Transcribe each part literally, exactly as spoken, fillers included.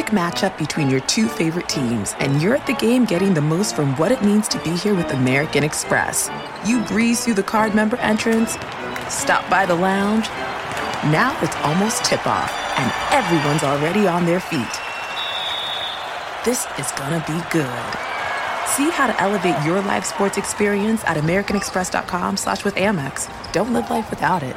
epic matchup between your two favorite teams, and you're at the game getting the most from what it means to be here with American Express. You breeze through the card member entrance, stop by the lounge. Now it's almost tip-off, and everyone's already on their feet. This is gonna be good. See how to elevate your live sports experience at americanexpress.com slash with Amex. Don't live life without it.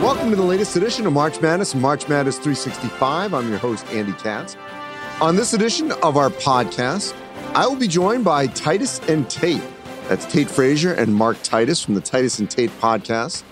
Welcome to the latest edition of March Madness, March Madness three sixty-five. I'm your host, Andy Katz. On this edition of our podcast, I will be joined by Titus and Tate. That's Tate Frazier and Mark Titus from the Titus and Tate podcast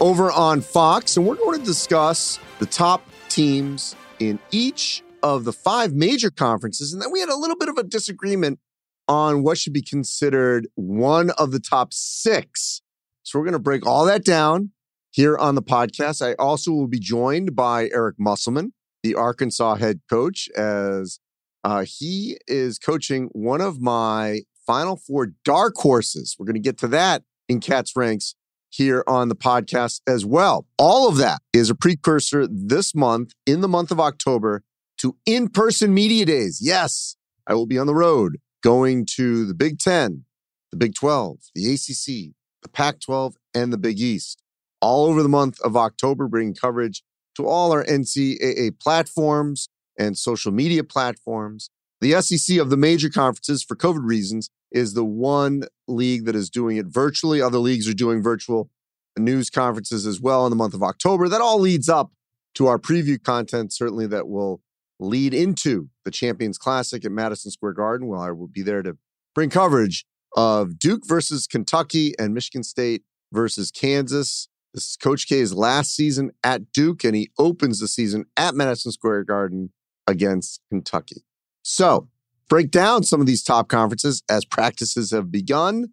over on Fox. And we're going to discuss the top teams in each of the five major conferences. And then we had a little bit of a disagreement on what should be considered one of the top six. So we're going to break all that down here on the podcast. I also will be joined by Eric Musselman, the Arkansas head coach, as uh, he is coaching one of my Final Four dark horses. We're going to get to that in Cat's Ranks here on the podcast as well. All of that is a precursor this month, in the month of October, to in-person media days. Yes, I will be on the road going to the Big Ten, the Big twelve, the A C C, the Pac twelve, and the Big East. All over the month of October, bringing coverage to all our N C A A platforms and social media platforms. The S E C, of the major conferences for COVID reasons, is the one league that is doing it virtually. Other leagues are doing virtual news conferences as well in the month of October. That all leads up to our preview content, certainly that will lead into the Champions Classic at Madison Square Garden, where I will be there to bring coverage of Duke versus Kentucky and Michigan State versus Kansas. This is Coach K's last season at Duke, and he opens the season at Madison Square Garden against Kentucky. So, break down some of these top conferences as practices have begun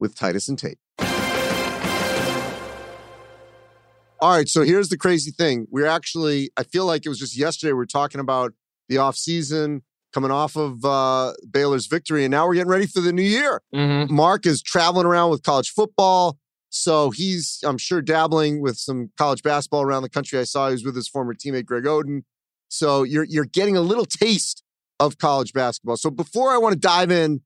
with Titus and Tate. All right, so here's the crazy thing. We're actually, I feel like it was just yesterday, we were talking about the offseason, coming off of uh, Baylor's victory, and now we're getting ready for the new year. Mm-hmm. Mark is traveling around with college football. So he's, I'm sure, dabbling with some college basketball around the country. I saw he was with his former teammate, Greg Oden. So you're you're getting a little taste of college basketball. So before I want to dive in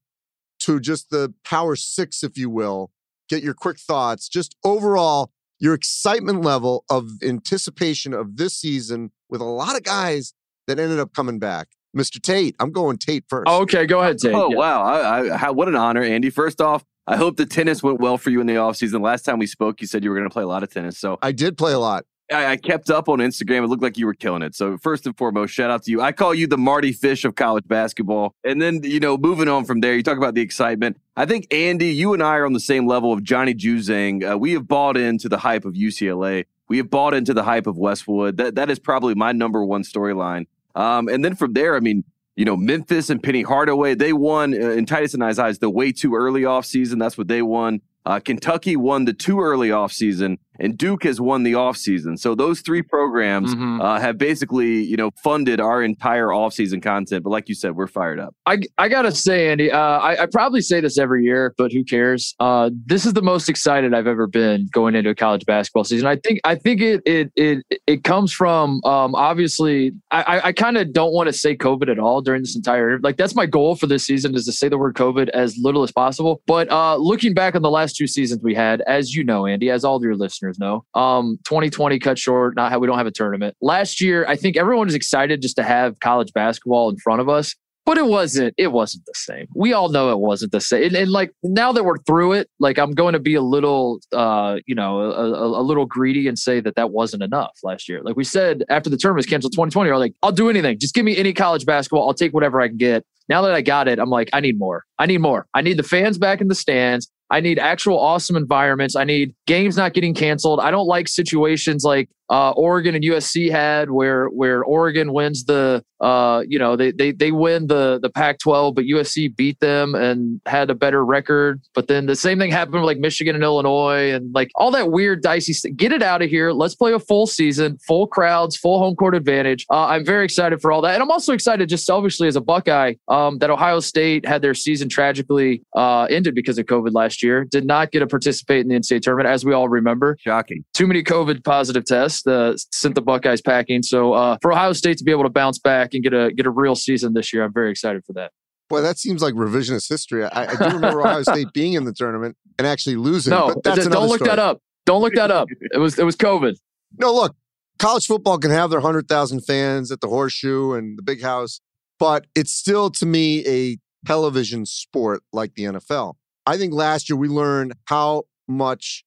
to just the Power Six, if you will, get your quick thoughts, just overall, your excitement level of anticipation of this season with a lot of guys that ended up coming back. Mister Tate, I'm going Tate first. Oh, okay, go ahead, Tate. Oh, yeah. Wow. I, I, what an honor, Andy. First off, I hope the tennis went well for you in the offseason. Last time we spoke, you said you were going to play a lot of tennis. So I did play a lot. I, I kept up on Instagram. It looked like you were killing it. So first and foremost, shout out to you. I call you the Marty Fish of college basketball. And then, you know, moving on from there, you talk about the excitement. I think, Andy, you and I are on the same level of Johnny Juzang. Uh, we have bought into the hype of U C L A. We have bought into the hype of Westwood. That That is probably my number one storyline. Um, and then from there, I mean, you know, Memphis and Penny Hardaway, they won, uh, in Titus and I's eyes, the way too early offseason. That's what they won. Uh, Kentucky won the too early offseason, and Duke has won the offseason. So those three programs mm-hmm. uh, have basically, you know, funded our entire offseason content. But like you said, we're fired up. I, I got to say, Andy, uh, I, I probably say this every year, but who cares? Uh, this is the most excited I've ever been going into a college basketball season. I think I think it it it, it comes from, um, obviously, I, I kind of don't want to say COVID at all during this entire, like that's my goal for this season, is to say the word COVID as little as possible. But uh, looking back on the last two seasons we had, as you know, Andy, as all of your listeners know, um, twenty twenty cut short. Not how we don't have a tournament. Last year, I think everyone was excited just to have college basketball in front of us, but it wasn't. It wasn't the same. We all know it wasn't the same. And, and like now that we're through it, like I'm going to be a little, uh, you know, a, a, a little greedy and say that that wasn't enough last year. Like we said, after the tournament was canceled, twenty twenty, we're like, I'll do anything. Just give me any college basketball. I'll take whatever I can get. Now that I got it, I'm like, I need more. I need more. I need the fans back in the stands. I need actual awesome environments. I need games not getting canceled. I don't like situations like uh, Oregon and U S C had, where where Oregon wins the uh, you know they they they win the the Pac twelve, but U S C beat them and had a better record. But then the same thing happened with like Michigan and Illinois and like all that weird dicey stuff. Get it out of here. Let's play a full season, full crowds, full home court advantage. Uh, I'm very excited for all that, and I'm also excited just selfishly as a Buckeye um, that Ohio State had their season tragically uh, ended because of COVID last year. Did not get to participate in the N C A A tournament, as we all remember. Shocking. Too many COVID positive tests uh, sent the Buckeyes packing. So uh, for Ohio State to be able to bounce back and get a get a real season this year, I'm very excited for that. Boy, that seems like revisionist history. I, I do remember Ohio State being in the tournament and actually losing. No, but that's don't look story. that up. Don't look that up. It was it was COVID. No, look, college football can have their one hundred thousand fans at the Horseshoe and the Big House, but it's still, to me, a television sport like the N F L. I think last year we learned how much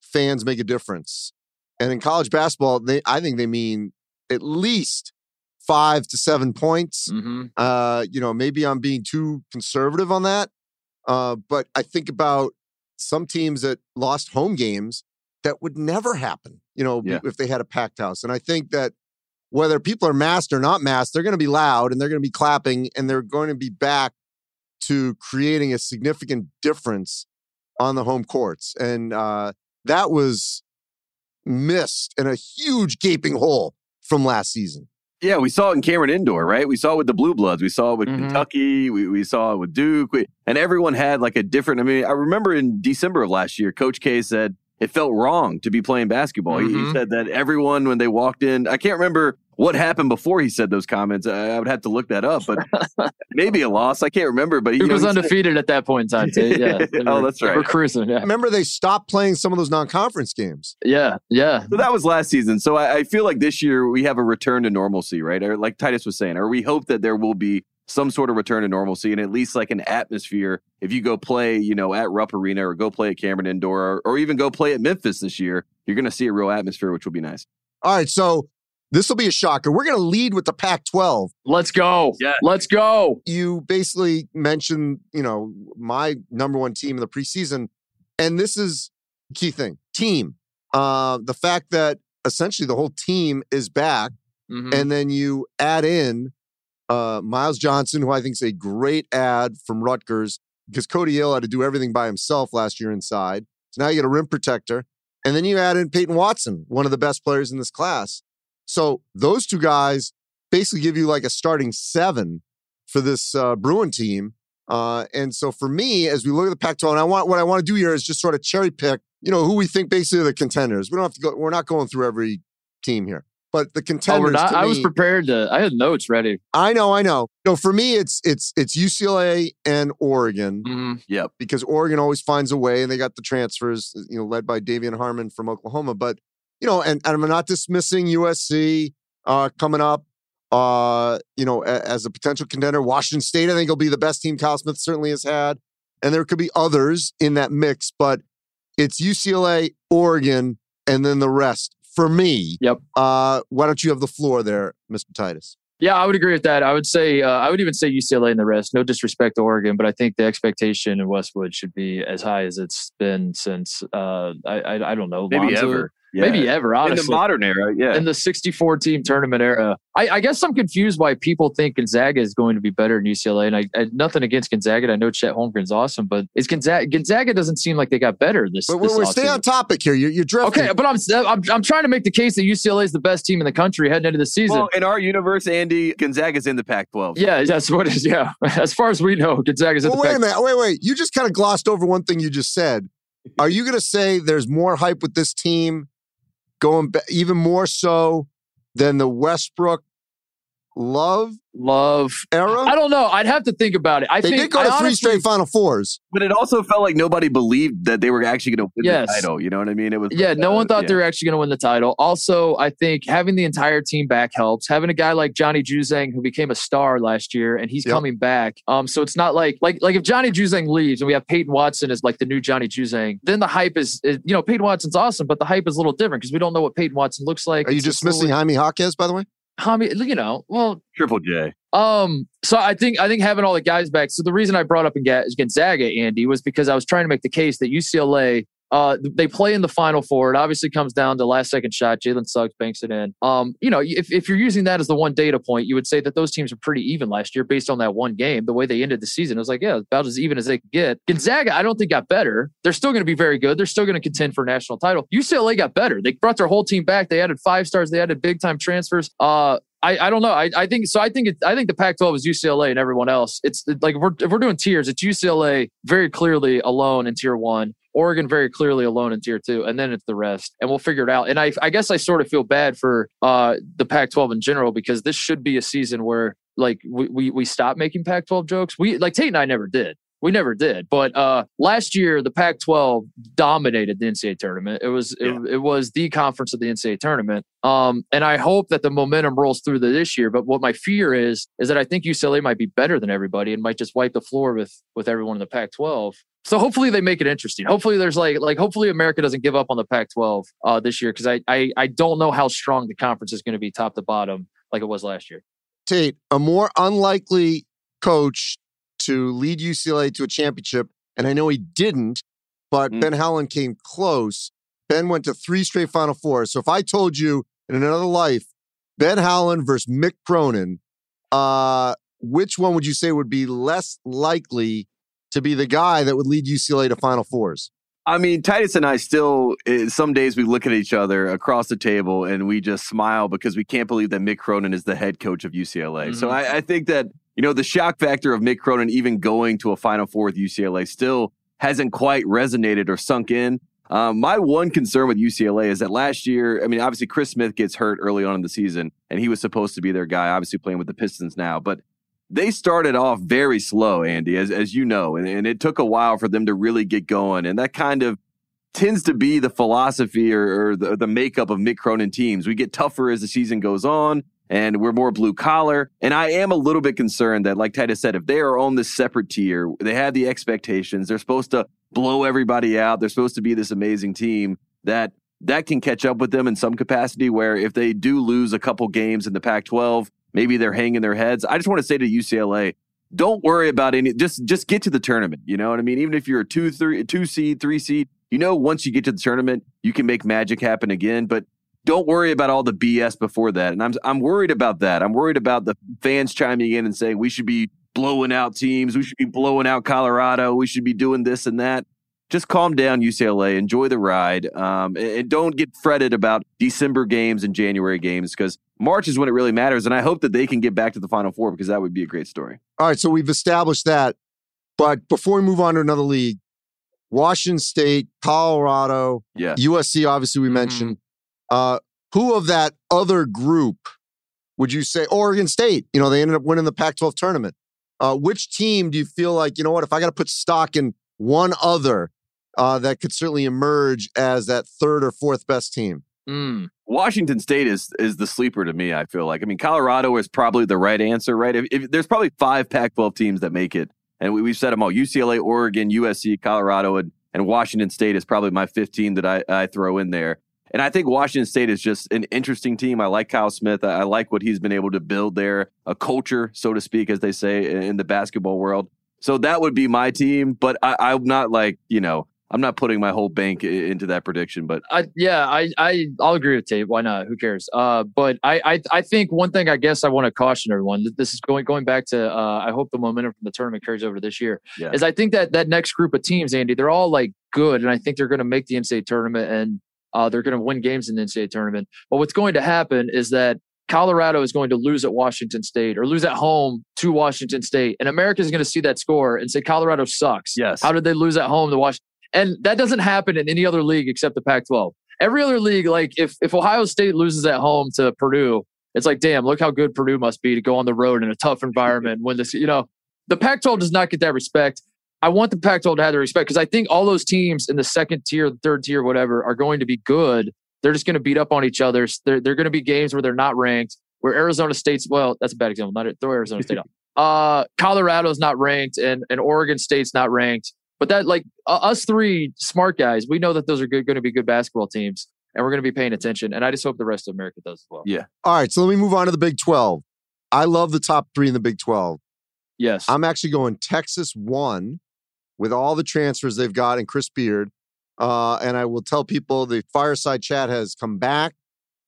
fans make a difference. And in college basketball, they, I think they mean at least five to seven points. Mm-hmm. Uh, you know, maybe I'm being too conservative on that. Uh, but I think about some teams that lost home games that would never happen, you know, yeah. if they had a packed house. And I think that whether people are masked or not masked, they're going to be loud and they're going to be clapping and they're going to be back to creating a significant difference on the home courts. And uh, that was missed in a huge gaping hole from last season. Yeah, we saw it in Cameron Indoor, right? We saw it with the Blue Bloods. We saw it with mm-hmm. Kentucky. We we saw it with Duke. We, and everyone had like a different... I mean, I remember in December of last year, Coach K said it felt wrong to be playing basketball. Mm-hmm. He, he said that everyone, when they walked in... I can't remember what happened before he said those comments. I, I would have to look that up, but maybe a loss. I can't remember. But he was know, undefeat at that point in time, too. Yeah. oh, were, that's right. We're cruising. Yeah. Remember, they stopped playing some of those non-conference games. Yeah, yeah. So that was last season. So I, I feel like this year we have a return to normalcy, right? Or like Titus was saying, or we hope that there will be some sort of return to normalcy and at least like an atmosphere. If you go play, you know, at Rupp Arena or go play at Cameron Indoor or, or even go play at Memphis this year, you're going to see a real atmosphere, which will be nice. All right, so... this will be a shocker. We're going to lead with the Pac twelve. Let's go. Yeah. Let's go. You basically mentioned, you know, my number one team in the preseason. And this is a key thing. Team. Uh, the fact that essentially the whole team is back. Mm-hmm. And then you add in uh, Miles Johnson, who I think is a great add from Rutgers, because Cody Hill had to do everything by himself last year inside. So now you get a rim protector. And then you add in Peyton Watson, one of the best players in this class. So those two guys basically give you like a starting seven for this uh, Bruin team. Uh, and so for me, as we look at the Pac twelve, and I want what I want to do here is just sort of cherry pick, you know, who we think basically are the contenders. We don't have to go. We're not going through every team here, but the contenders. Oh, we're not, to me, I was prepared to. I had notes ready. I know. I know. No, for me, it's it's it's U C L A and Oregon. Mm-hmm. Yep. Because Oregon always finds a way, and they got the transfers, you know, led by Davian Harmon from Oklahoma, but. You know, and, and I'm not dismissing U S C uh, coming up, uh, you know, a, as a potential contender. Washington State, I think, will be the best team Kyle Smith certainly has had. And there could be others in that mix, but it's U C L A, Oregon, and then the rest for me. Yep. Uh, why don't you have the floor there, Mister Titus? Yeah, I would agree with that. I would say, uh, I would even say U C L A and the rest. No disrespect to Oregon, but I think the expectation in Westwood should be as high as it's been since, uh, I, I I don't know, maybe Lonzo. ever. Yeah. Maybe ever, honestly. In the modern era, yeah. In the sixty-four team tournament era. I, I guess I'm confused why people think Gonzaga is going to be better than U C L A. And I, I nothing against Gonzaga. I know Chet Holmgren's awesome, but it's Gonzaga, Gonzaga doesn't seem like they got better this season. But we're stay on topic here. You're, you're drifting. Okay, but I'm, I'm I'm trying to make the case that U C L A is the best team in the country heading into the season. Well, in our universe, Andy, Gonzaga's in the Pac twelve. Yeah, that's what it is. Yeah. As far as we know, Gonzaga's in well, the Pac twelve. Wait a minute. Wait, wait. You just kind of glossed over one thing you just said. Are you going to say there's more hype with this team? Going back, even more so than the Westbrook Love Love era? I don't know. I'd have to think about it. I they think, did go to I three honestly, straight Final Fours. But it also felt like nobody believed that they were actually going to win yes. the title. You know what I mean? It was Yeah, no uh, one thought yeah. they were actually going to win the title. Also, I think having the entire team back helps. Having a guy like Johnny Juzang, who became a star last year, and he's yep. coming back. Um, So it's not like, like, like if Johnny Juzang leaves and we have Peyton Watson as like the new Johnny Juzang, then the hype is, is you know, Peyton Watson's awesome, but the hype is a little different because we don't know what Peyton Watson looks like. Are it's you dismissing Jaime Jaquez, by the way? I mean, you know, well, Triple J. Um, so I think I think having all the guys back. So the reason I brought up Gonzaga, Andy, was because I was trying to make the case that U C L A Uh, they play in the Final Four. It obviously comes down to last second shot. Jalen Suggs banks it in. Um, you know, if, if you're using that as the one data point, you would say that those teams are pretty even last year based on that one game. The way they ended the season, it was like, yeah, about as even as they could get. Gonzaga, I don't think got better. They're still going to be very good. They're still going to contend for a national title. U C L A got better. They brought their whole team back. They added five stars. They added big time transfers. Uh, I, I don't know. I, I think so. I think it, I think the Pac twelve is U C L A and everyone else. It's it, like if we're if we're doing tiers. It's U C L A very clearly alone in tier one. Oregon very clearly alone in tier two, and then it's the rest, and we'll figure it out. And I, I guess I sort of feel bad for uh, the Pac twelve in general because this should be a season where like we we, we stop making Pac twelve jokes. We like Tate and I never did. We never did. But uh, last year, the Pac twelve dominated the N C A A tournament. It was yeah. it, it was the conference of the N C A A tournament. Um, and I hope that the momentum rolls through to this year. But what my fear is, is that I think U C L A might be better than everybody and might just wipe the floor with with everyone in the Pac twelve. So hopefully they make it interesting. Hopefully there's like, like hopefully America doesn't give up on the Pac twelve uh, this year because I, I, I don't know how strong the conference is going to be top to bottom like it was last year. Tate, a more unlikely coach to lead U C L A to a championship. And I know he didn't, but mm. Ben Howland came close. Ben went to three straight Final Fours. So if I told you in another life, Ben Howland versus Mick Cronin, uh, which one would you say would be less likely to be the guy that would lead U C L A to Final Fours? I mean, Titus and I still, some days we look at each other across the table and we just smile because we can't believe that Mick Cronin is the head coach of U C L A. Mm-hmm. So I, I think that, you know, the shock factor of Mick Cronin even going to a Final Four with U C L A still hasn't quite resonated or sunk in. Um, my one concern with U C L A is that last year, I mean, obviously Chris Smith gets hurt early on in the season and he was supposed to be their guy, obviously playing with the Pistons now, but they started off very slow, Andy, as as you know, and, and it took a while for them to really get going. And that kind of tends to be the philosophy or, or the, the makeup of Mick Cronin teams. We get tougher as the season goes on, and we're more blue collar. And I am a little bit concerned that, like Titus said, if they are on this separate tier, they have the expectations, they're supposed to blow everybody out, they're supposed to be this amazing team, that that can catch up with them in some capacity where if they do lose a couple games in the Pac twelve, maybe they're hanging their heads. I just want to say to U C L A, don't worry about any, just just get to the tournament. You know what I mean? Even if you're a two, three, two seed, three seed, you know, once you get to the tournament, you can make magic happen again. But don't worry about all the B S before that. And I'm I'm worried about that. I'm worried about the fans chiming in and saying we should be blowing out teams. We should be blowing out Colorado. We should be doing this and that. Just calm down, U C L A. Enjoy the ride. Um, and don't get fretted about December games and January games because March is when it really matters. And I hope that they can get back to the Final Four because that would be a great story. All right, so we've established that. But before we move on to another league, Washington State, Colorado, yeah. U S C, obviously we mm-hmm. mentioned. Uh, who of that other group would you say? Oregon State, you know, they ended up winning the Pac twelve tournament. Uh, which team do you feel like, you know what, if I got to put stock in one other, Uh, that could certainly emerge as that third or fourth best team? Mm. Washington State is is the sleeper to me, I feel like. I mean, Colorado is probably the right answer, right? If, if, there's probably five Pac twelve teams that make it, and we, we've said them all. U C L A, Oregon, U S C, Colorado, and, and Washington State is probably my fifth team that I, I throw in there. And I think Washington State is just an interesting team. I like Kyle Smith. I, I like what he's been able to build there, a culture, so to speak, as they say, in, in the basketball world. So that would be my team, but I, I'm not like, you know, I'm not putting my whole bank into that prediction, but I, yeah, I, I, I'll agree with Tate. Why not? Who cares? Uh, but I, I, I think one thing I guess I want to caution everyone. This is going going back to. Uh, I hope the momentum from the tournament carries over this year. Yeah. Is I think that that next group of teams, Andy, they're all like good, and I think they're going to make the N C A A tournament, and uh, they're going to win games in the N C A A tournament. But what's going to happen is that Colorado is going to lose at Washington State or lose at home to Washington State, and America is going to see that score and say Colorado sucks. Yes. How did they lose at home to Washington? And that doesn't happen in any other league except the Pac twelve. Every other league, like if, if Ohio State loses at home to Purdue, it's like, damn, look how good Purdue must be to go on the road in a tough environment. When this, you know, the Pac twelve does not get that respect. I want the Pac twelve to have the respect because I think all those teams in the second tier, the third tier, whatever, are going to be good. They're just going to beat up on each other. They're, they're going to be games where they're not ranked, where Arizona State's, well, that's a bad example. Not throw Arizona State out. Uh, Colorado's not ranked and, and Oregon State's not ranked. But that, like uh, us three smart guys, we know that those are good, going to be good basketball teams, and we're going to be paying attention. And I just hope the rest of America does as well. Yeah. All right. So let me move on to the Big twelve. I love the top three in the Big twelve. Yes. I'm actually going Texas one with all the transfers they've got and Chris Beard. Uh, and I will tell people the Fireside Chat has come back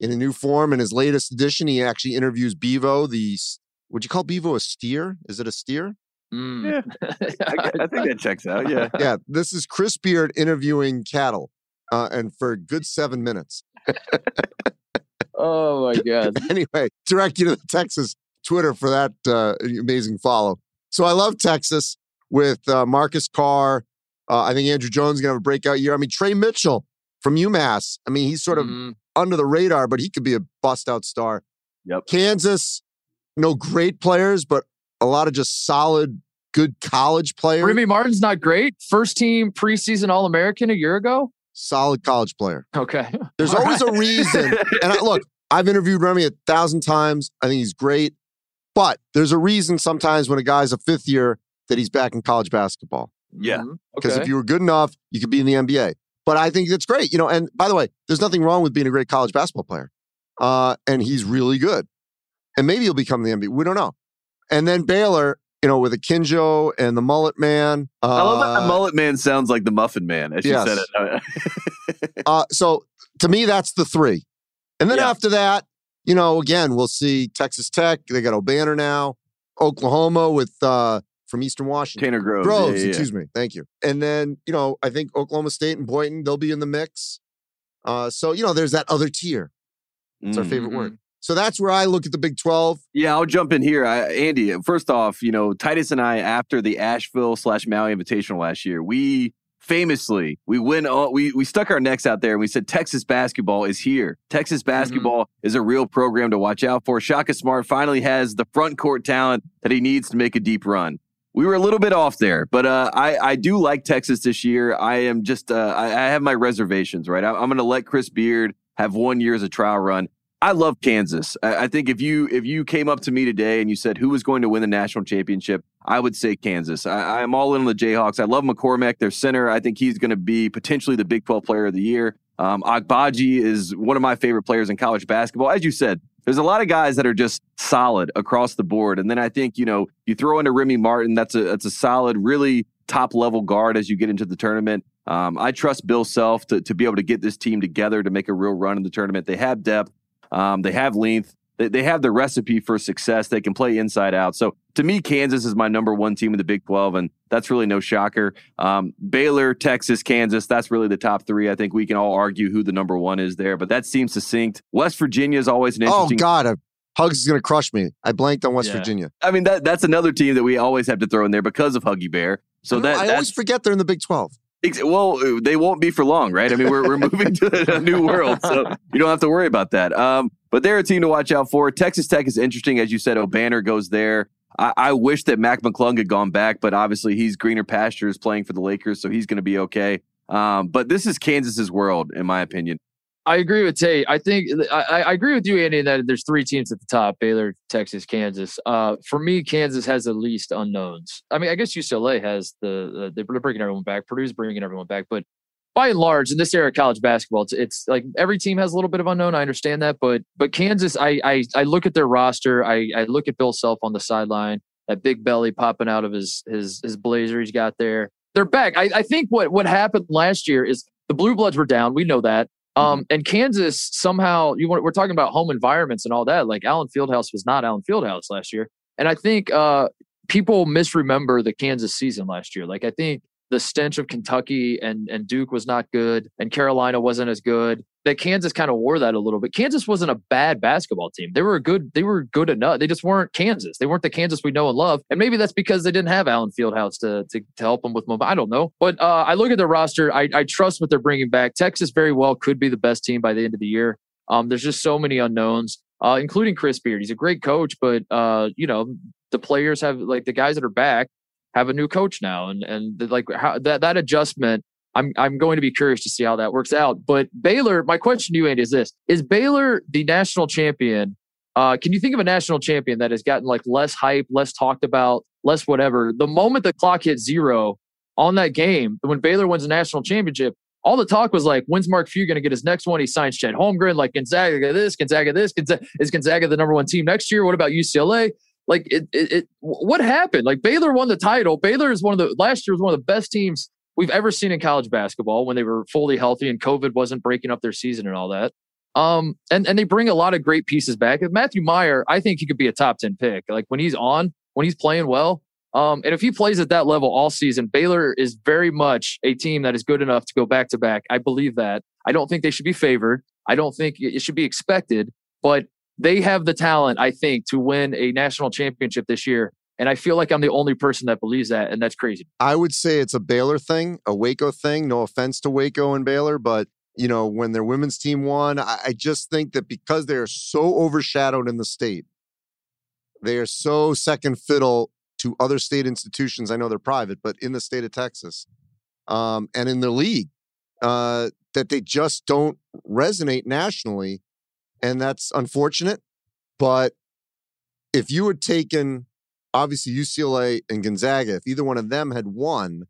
in a new form. In his latest edition, he actually interviews Bevo, the... Would you call Bevo a steer? Is it a steer? Mm. Yeah, I, I think that checks out, yeah. Yeah, this is Chris Beard interviewing cattle, uh, and for a good seven minutes. Oh, my God. Anyway, direct you to the Texas Twitter for that uh, amazing follow. So I love Texas with uh, Marcus Carr. Uh, I think Andrew Jones is going to have a breakout year. I mean, Trey Mitchell from UMass. I mean, he's sort of mm. under the radar, but he could be a bust-out star. Yep. Kansas, no great players, but a lot of just solid, good college players. Remy Martin's not great. First team preseason All-American a year ago. Solid college player. Okay. There's All always right. a reason. And I, look, I've interviewed Remy a thousand times. I think he's great. But there's a reason sometimes when a guy's a fifth year that he's back in college basketball. Yeah. Because okay. if you were good enough, you could be in the N B A. But I think that's great. You know, and by the way, there's nothing wrong with being a great college basketball player. Uh, and he's really good. And maybe he'll become the N B A. We don't know. And then Baylor, you know, with Akinjo and the Mullet Man. Uh, I love that the Mullet Man sounds like the Muffin Man, as yes. you said it. uh, so, to me, that's the three. And then yeah. after that, you know, again, we'll see Texas Tech. They got O'Banner now. Oklahoma with, uh, from Eastern Washington. Tanner Groves. Groves, yeah, yeah, excuse yeah. me. Thank you. And then, you know, I think Oklahoma State and Boynton, they'll be in the mix. Uh, so, you know, there's that other tier. It's mm-hmm. our favorite word. So that's where I look at the Big twelve. Yeah, I'll jump in here. I, Andy, first off, you know, Titus and I, after the Asheville slash Maui Invitational last year, we famously, we went, all, we we stuck our necks out there and we said, Texas basketball is here. Texas basketball mm-hmm. is a real program to watch out for. Shaka Smart finally has the front court talent that he needs to make a deep run. We were a little bit off there, but uh, I, I do like Texas this year. I am just, uh, I, I have my reservations, right? I, I'm going to let Chris Beard have one year as a trial run. I love Kansas. I think if you if you came up to me today and you said who was going to win the national championship, I would say Kansas. I, I'm all in on the Jayhawks. I love McCormack, their center. I think he's going to be potentially the Big twelve player of the year. Um, Agbaji is one of my favorite players in college basketball. As you said, there's a lot of guys that are just solid across the board. And then I think, you know, you throw into Remy Martin, that's a that's a solid, really top-level guard as you get into the tournament. Um, I trust Bill Self to, to be able to get this team together to make a real run in the tournament. They have depth. Um, they have length. They, they have the recipe for success. They can play inside out. So to me, Kansas is my number one team in the Big twelve, and that's really no shocker. Um, Baylor, Texas, Kansas, that's really the top three. I think we can all argue who the number one is there, but that seems succinct. West Virginia is always an interesting... Oh, God, I've- Hugs is going to crush me. I blanked on West yeah. Virginia. I mean, that that's another team that we always have to throw in there because of Huggy Bear. So I, that, I always forget they're in the Big twelve. Well, they won't be for long, right? I mean, we're we're moving to a new world, so you don't have to worry about that. Um, but they're a team to watch out for. Texas Tech is interesting. As you said, O'Banner goes there. I, I wish that Mac McClung had gone back, but obviously he's greener pastures playing for the Lakers, so he's going to be okay. Um, but this is Kansas's world, in my opinion. I agree with Tate. I think I, I agree with you, Andy, that there's three teams at the top, Baylor, Texas, Kansas. Uh, for me, Kansas has the least unknowns. I mean, I guess U C L A has the, the – they're bringing everyone back. Purdue's bringing everyone back. But by and large, in this era of college basketball, it's, it's like every team has a little bit of unknown. I understand that. But but Kansas, I I, I look at their roster. I, I look at Bill Self on the sideline, that big belly popping out of his his, his blazer he's got there. They're back. I, I think what, what happened last year is the Blue Bloods were down. We know that. Um, and Kansas somehow, you want, we're talking about home environments and all that. Like Allen Fieldhouse was not Allen Fieldhouse last year. And I think uh, people misremember the Kansas season last year. Like I think the stench of Kentucky and, and Duke was not good and Carolina wasn't as good. That Kansas kind of wore that a little bit. Kansas wasn't a bad basketball team. They were a good, they were good enough. They just weren't Kansas. They weren't the Kansas we know and love. And maybe that's because they didn't have Allen Fieldhouse to, to, to help them with momentum. I don't know. But uh, I look at the roster. I, I trust what they're bringing back. Texas very well could be the best team by the end of the year. Um, there's just so many unknowns, uh, including Chris Beard. He's a great coach, but uh, you know, the players have, like the guys that are back have a new coach now. And, and like how that, that adjustment, I'm I'm going to be curious to see how that works out. But Baylor, my question to you, Andy, is this. Is Baylor the national champion? Uh, can you think of a national champion that has gotten like less hype, less talked about, less whatever? The moment the clock hit zero on that game, when Baylor wins a national championship, all the talk was like, when's Mark Few going to get his next one? He signs Chet Holmgren, like Gonzaga this, Gonzaga this. Gonzaga, is Gonzaga the number one team next year? What about U C L A? Like, it, it, it, what happened? Like, Baylor won the title. Baylor is one of the, last year was one of the best teams we've ever seen in college basketball when they were fully healthy and COVID wasn't breaking up their season and all that. Um, and, and they bring a lot of great pieces back. If Matthew Meyer, I think he could be a top ten pick. Like when he's on, when he's playing well, um, and if he plays at that level all season, Baylor is very much a team that is good enough to go back to back. I believe that. I don't think they should be favored. I don't think it should be expected, but they have the talent, I think, to win a national championship this year. And I feel like I'm the only person that believes that, and that's crazy. I would say it's a Baylor thing, a Waco thing. No offense to Waco and Baylor, but, you know, when their women's team won, I, I just think that because they are so overshadowed in the state, they are so second fiddle to other state institutions. I know they're private, but in the state of Texas um, and in the league, uh, that they just don't resonate nationally. And that's unfortunate. But if you had taken... Obviously, U C L A and Gonzaga, if either one of them had won,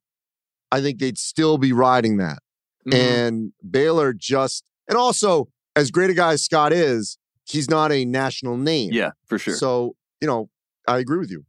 I think they'd still be riding that. Mm-hmm. And Baylor just... And also, as great a guy as Scott is, he's not a national name. Yeah, for sure. So, you know, I agree with you.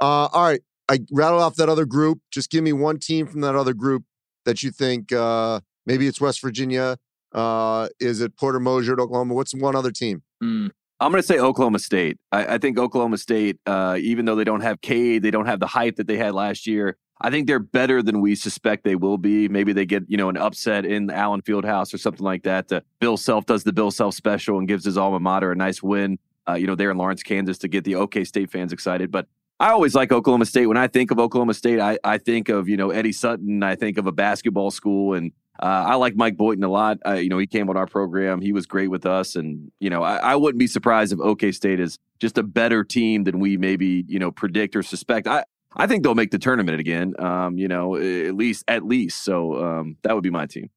Uh, all right, I rattled off that other group. Just give me one team from that other group that you think... Uh, maybe it's West Virginia. Uh, is it Porter Mosier at Oklahoma? What's one other team? Mm. I'm going to say Oklahoma State. I, I think Oklahoma State, uh, even though they don't have Cade, they don't have the hype that they had last year. I think they're better than we suspect they will be. Maybe they get, you know, an upset in the Allen Fieldhouse or something like that. Uh, Bill Self does the Bill Self special and gives his alma mater a nice win, uh, you know, there in Lawrence, Kansas to get the OK State fans excited. But I always like Oklahoma State. When I think of Oklahoma State, I, I think of, you know, Eddie Sutton. I think of a basketball school, and Uh, I like Mike Boynton a lot. Uh, you know, he came on our program. He was great with us. And, you know, I, I wouldn't be surprised if OK State is just a better team than we maybe, you know, predict or suspect. I, I think they'll make the tournament again, um, you know, at least, at least. So um, that would be my team.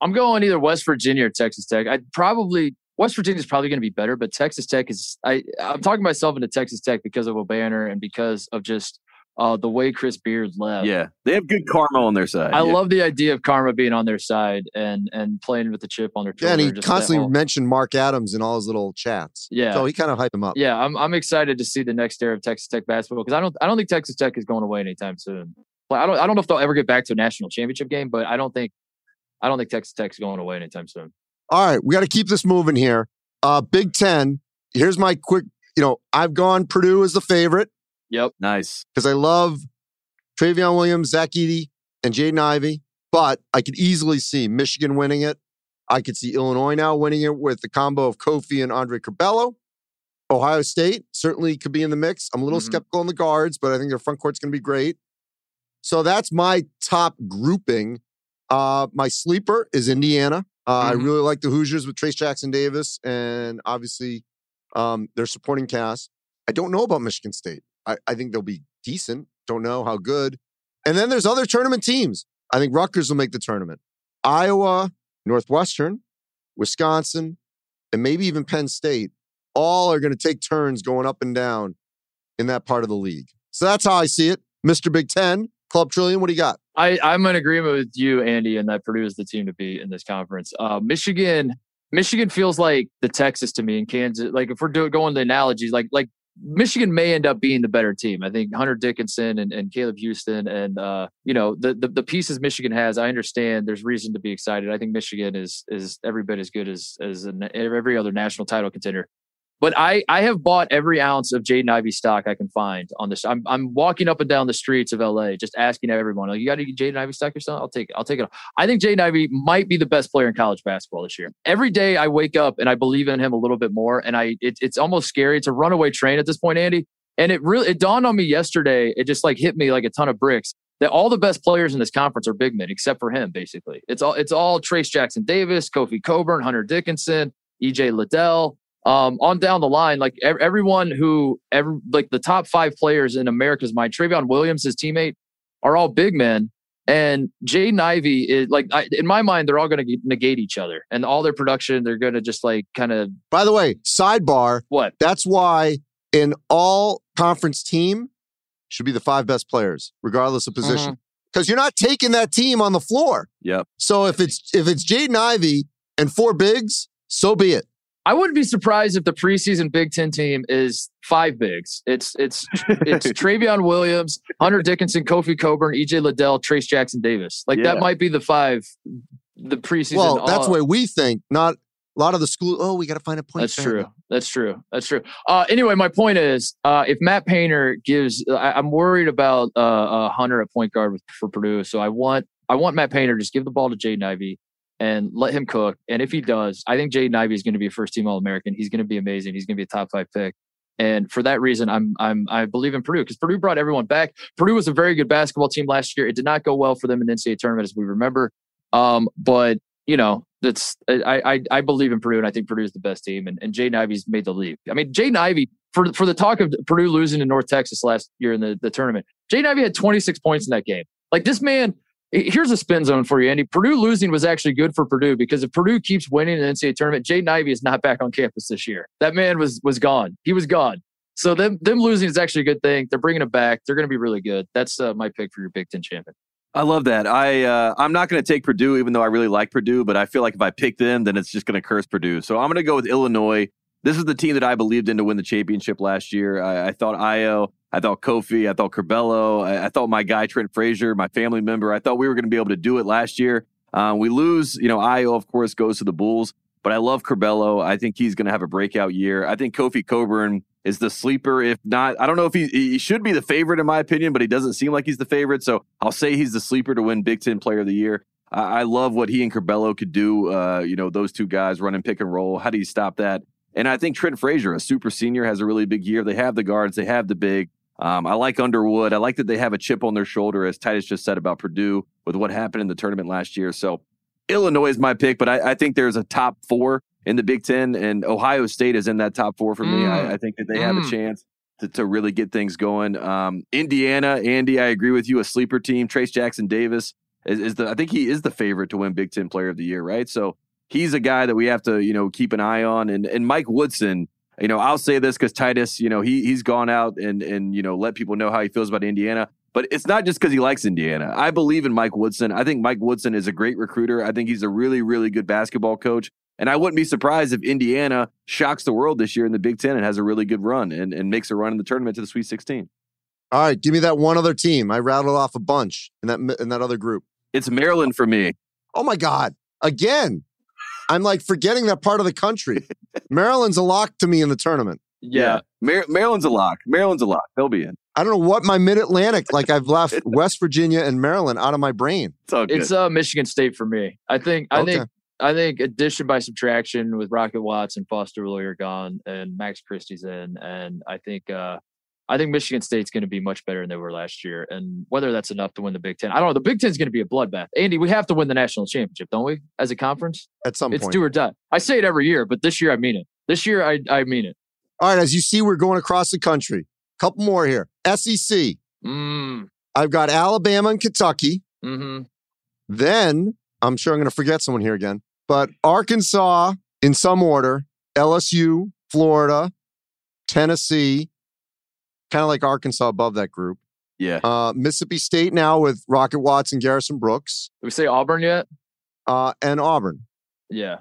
I'm going either West Virginia or Texas Tech. I'd probably, West Virginia is probably going to be better, but Texas Tech is, I, I'm talking myself into Texas Tech because of O'Banner and because of just Uh, the way Chris Beard left. Yeah, they have good karma on their side. I yeah. love the idea of karma being on their side and and playing with the chip on their shoulder. Yeah, and he constantly mentioned Mark Adams in all his little chats. Yeah, so he kind of hyped him up. Yeah, I'm I'm excited to see the next era of Texas Tech basketball because I don't I don't think Texas Tech is going away anytime soon. I don't I don't know if they'll ever get back to a national championship game, but I don't think I don't think Texas Tech's going away anytime soon. All right, we got to keep this moving here. Uh, Big Ten. Here's my quick. You know, I've gone Purdue as the favorite. Yep. Nice. Because I love Travion Williams, Zach Edey, and Jaden Ivey, but I could easily see Michigan winning it. I could see Illinois now winning it with the combo of Kofi and Andre Curbelo. Ohio State certainly could be in the mix. I'm a little mm-hmm. skeptical on the guards, but I think their front court's going to be great. So that's my top grouping. Uh, my sleeper is Indiana. Uh, mm-hmm. I really like the Hoosiers with Trayce Jackson-Davis and obviously um, their supporting cast. I don't know about Michigan State. I, I think they'll be decent. Don't know how good. And then there's other tournament teams. I think Rutgers will make the tournament. Iowa, Northwestern, Wisconsin, and maybe even Penn State all are going to take turns going up and down in that part of the league. So that's how I see it. Mister Big Ten, Club Trillion, what do you got? I, I'm in agreement with you, Andy, and that Purdue is the team to beat in this conference. Uh, Michigan, Michigan feels like the Texas to me in Kansas. Like if we're doing going to analogies, like like. Michigan may end up being the better team. I think Hunter Dickinson and, and Caleb Houston and, uh, you know, the, the the pieces Michigan has, I understand there's reason to be excited. I think Michigan is is every bit as good as as an, every other national title contender. But I, I have bought every ounce of Jaden Ivey stock I can find on this. I'm I'm walking up and down the streets of L A just asking everyone, like, you got any Jaden Ivey stock or something? I'll take it. I'll take it. I think Jaden Ivey might be the best player in college basketball this year. Every day I wake up and I believe in him a little bit more. And I it, it's almost scary. It's a runaway train at this point, Andy. And it really it dawned on me yesterday. It just like hit me like a ton of bricks that all the best players in this conference are big men except for him, basically. It's all it's all Trayce Jackson-Davis, Kofi Coburn, Hunter Dickinson, E J Liddell. Um, on down the line, like everyone who, every, like the top five players in America's mind, Travion Williams, his teammate, are all big men. And Jaden Ivey is like, I, in my mind, they're all going to negate each other and all their production. They're going to just like kind of. By the way, sidebar. What? That's why an all conference team should be the five best players, regardless of position, because mm-hmm. you're not taking that team on the floor. Yep. So if it's if it's Jaden Ivey and four bigs, so be it. I wouldn't be surprised if the preseason Big Ten team is five bigs. It's it's it's Travion Williams, Hunter Dickinson, Kofi Coburn, E J Liddell, Trayce Jackson-Davis. Like yeah. that might be the five. The preseason. Well, that's all. What we think. Not a lot of the school. Oh, we got to find a point. That's true. Now. That's true. That's true. Uh, anyway, my point is, uh, if Matt Painter gives, I, I'm worried about uh, uh, Hunter at point guard with, for Purdue. So I want I want Matt Painter to just give the ball to Jaden Ivey and let him cook. And if he does, I think Jaden Ivey is going to be a first-team All-American. He's going to be amazing. He's going to be a top-five pick. And for that reason, I'm I'm I believe in Purdue because Purdue brought everyone back. Purdue was a very good basketball team last year. It did not go well for them in the N C double A tournament, as we remember. Um, but you know, that's I I I believe in Purdue, and I think Purdue is the best team. And, and Jaden Ivey's made the leap. I mean, Jaden Ivey for for the talk of Purdue losing to North Texas last year in the, the tournament, Jaden Ivey had twenty-six points in that game. Like this man. Here's a spin zone for you, Andy. Purdue losing was actually good for Purdue because if Purdue keeps winning in the N C double A tournament, Jaden Ivey is not back on campus this year. That man was was gone. He was gone. So them them losing is actually a good thing. They're bringing it back. They're going to be really good. That's uh, my pick for your Big Ten champion. I love that. I, uh, I'm not going to take Purdue, even though I really like Purdue, but I feel like if I pick them, then it's just going to curse Purdue. So I'm going to go with Illinois. This is the team that I believed in to win the championship last year. I, I thought Ayo. I thought Kofi, I thought Curbelo, I, I thought my guy Trent Frazier, my family member, I thought we were going to be able to do it last year. Uh, we lose, you know, Ayo, of course, goes to the Bulls, but I love Curbelo. I think he's going to have a breakout year. I think Kofi Coburn is the sleeper, if not, I don't know if he, he should be the favorite in my opinion, but he doesn't seem like he's the favorite. So I'll say he's the sleeper to win Big Ten Player of the Year. I, I love what he and Curbelo could do. Uh, you know, those two guys running pick and roll. How do you stop that? And I think Trent Frazier, a super senior, has a really big year. They have the guards. They have the big. Um, I like Underwood. I like that they have a chip on their shoulder, as Titus just said about Purdue, with what happened in the tournament last year. So Illinois is my pick, but I, I think there's a top four in the Big Ten, and Ohio State is in that top four for mm. me. I, I think that they mm. have a chance to, to really get things going. Um, Indiana, Andy, I agree with you, a sleeper team. Trayce Jackson-Davis is, is the, I think he is the favorite to win Big Ten Player of the Year, right? So he's a guy that we have to, you know, keep an eye on. And and Mike Woodson, you know, I'll say this because Titus, you know, he he's gone out and and you know let people know how he feels about Indiana. But it's not just because he likes Indiana. I believe in Mike Woodson. I think Mike Woodson is a great recruiter. I think he's a really, really good basketball coach. And I wouldn't be surprised if Indiana shocks the world this year in the Big Ten and has a really good run and, and makes a run in the tournament to the Sweet sixteen. All right, give me that one other team. I rattled off a bunch in that in that other group. It's Maryland for me. Oh my God. Again. I'm like forgetting that part of the country. Maryland's a lock to me in the tournament. Yeah. Mar- Maryland's a lock. Maryland's a lock. They'll be in. I don't know what my mid-Atlantic, like I've left West Virginia and Maryland out of my brain. It's, all good. It's uh, Michigan State for me. I think, I okay. think, I think addition by subtraction with Rocket Watts and Foster Lawyer are gone and Max Christie's in. And I think, uh, I think Michigan State's going to be much better than they were last year. And whether that's enough to win the Big Ten, I don't know. The Big Ten's going to be a bloodbath. Andy, we have to win the national championship, don't we? As a conference? At some it's point. It's do or die. I say it every year, but this year I mean it. This year I, I mean it. All right. As you see, we're going across the country. Couple more here. S E C. Mm. I've got Alabama and Kentucky. Mm-hmm. Then, I'm sure I'm going to forget someone here again, but Arkansas in some order, L S U, Florida, Tennessee, kind of like Arkansas above that group. Yeah. Uh, Mississippi State now with Rocket Watts and Garrison Brooks. Did we say Auburn yet? Uh, and Auburn. Yeah.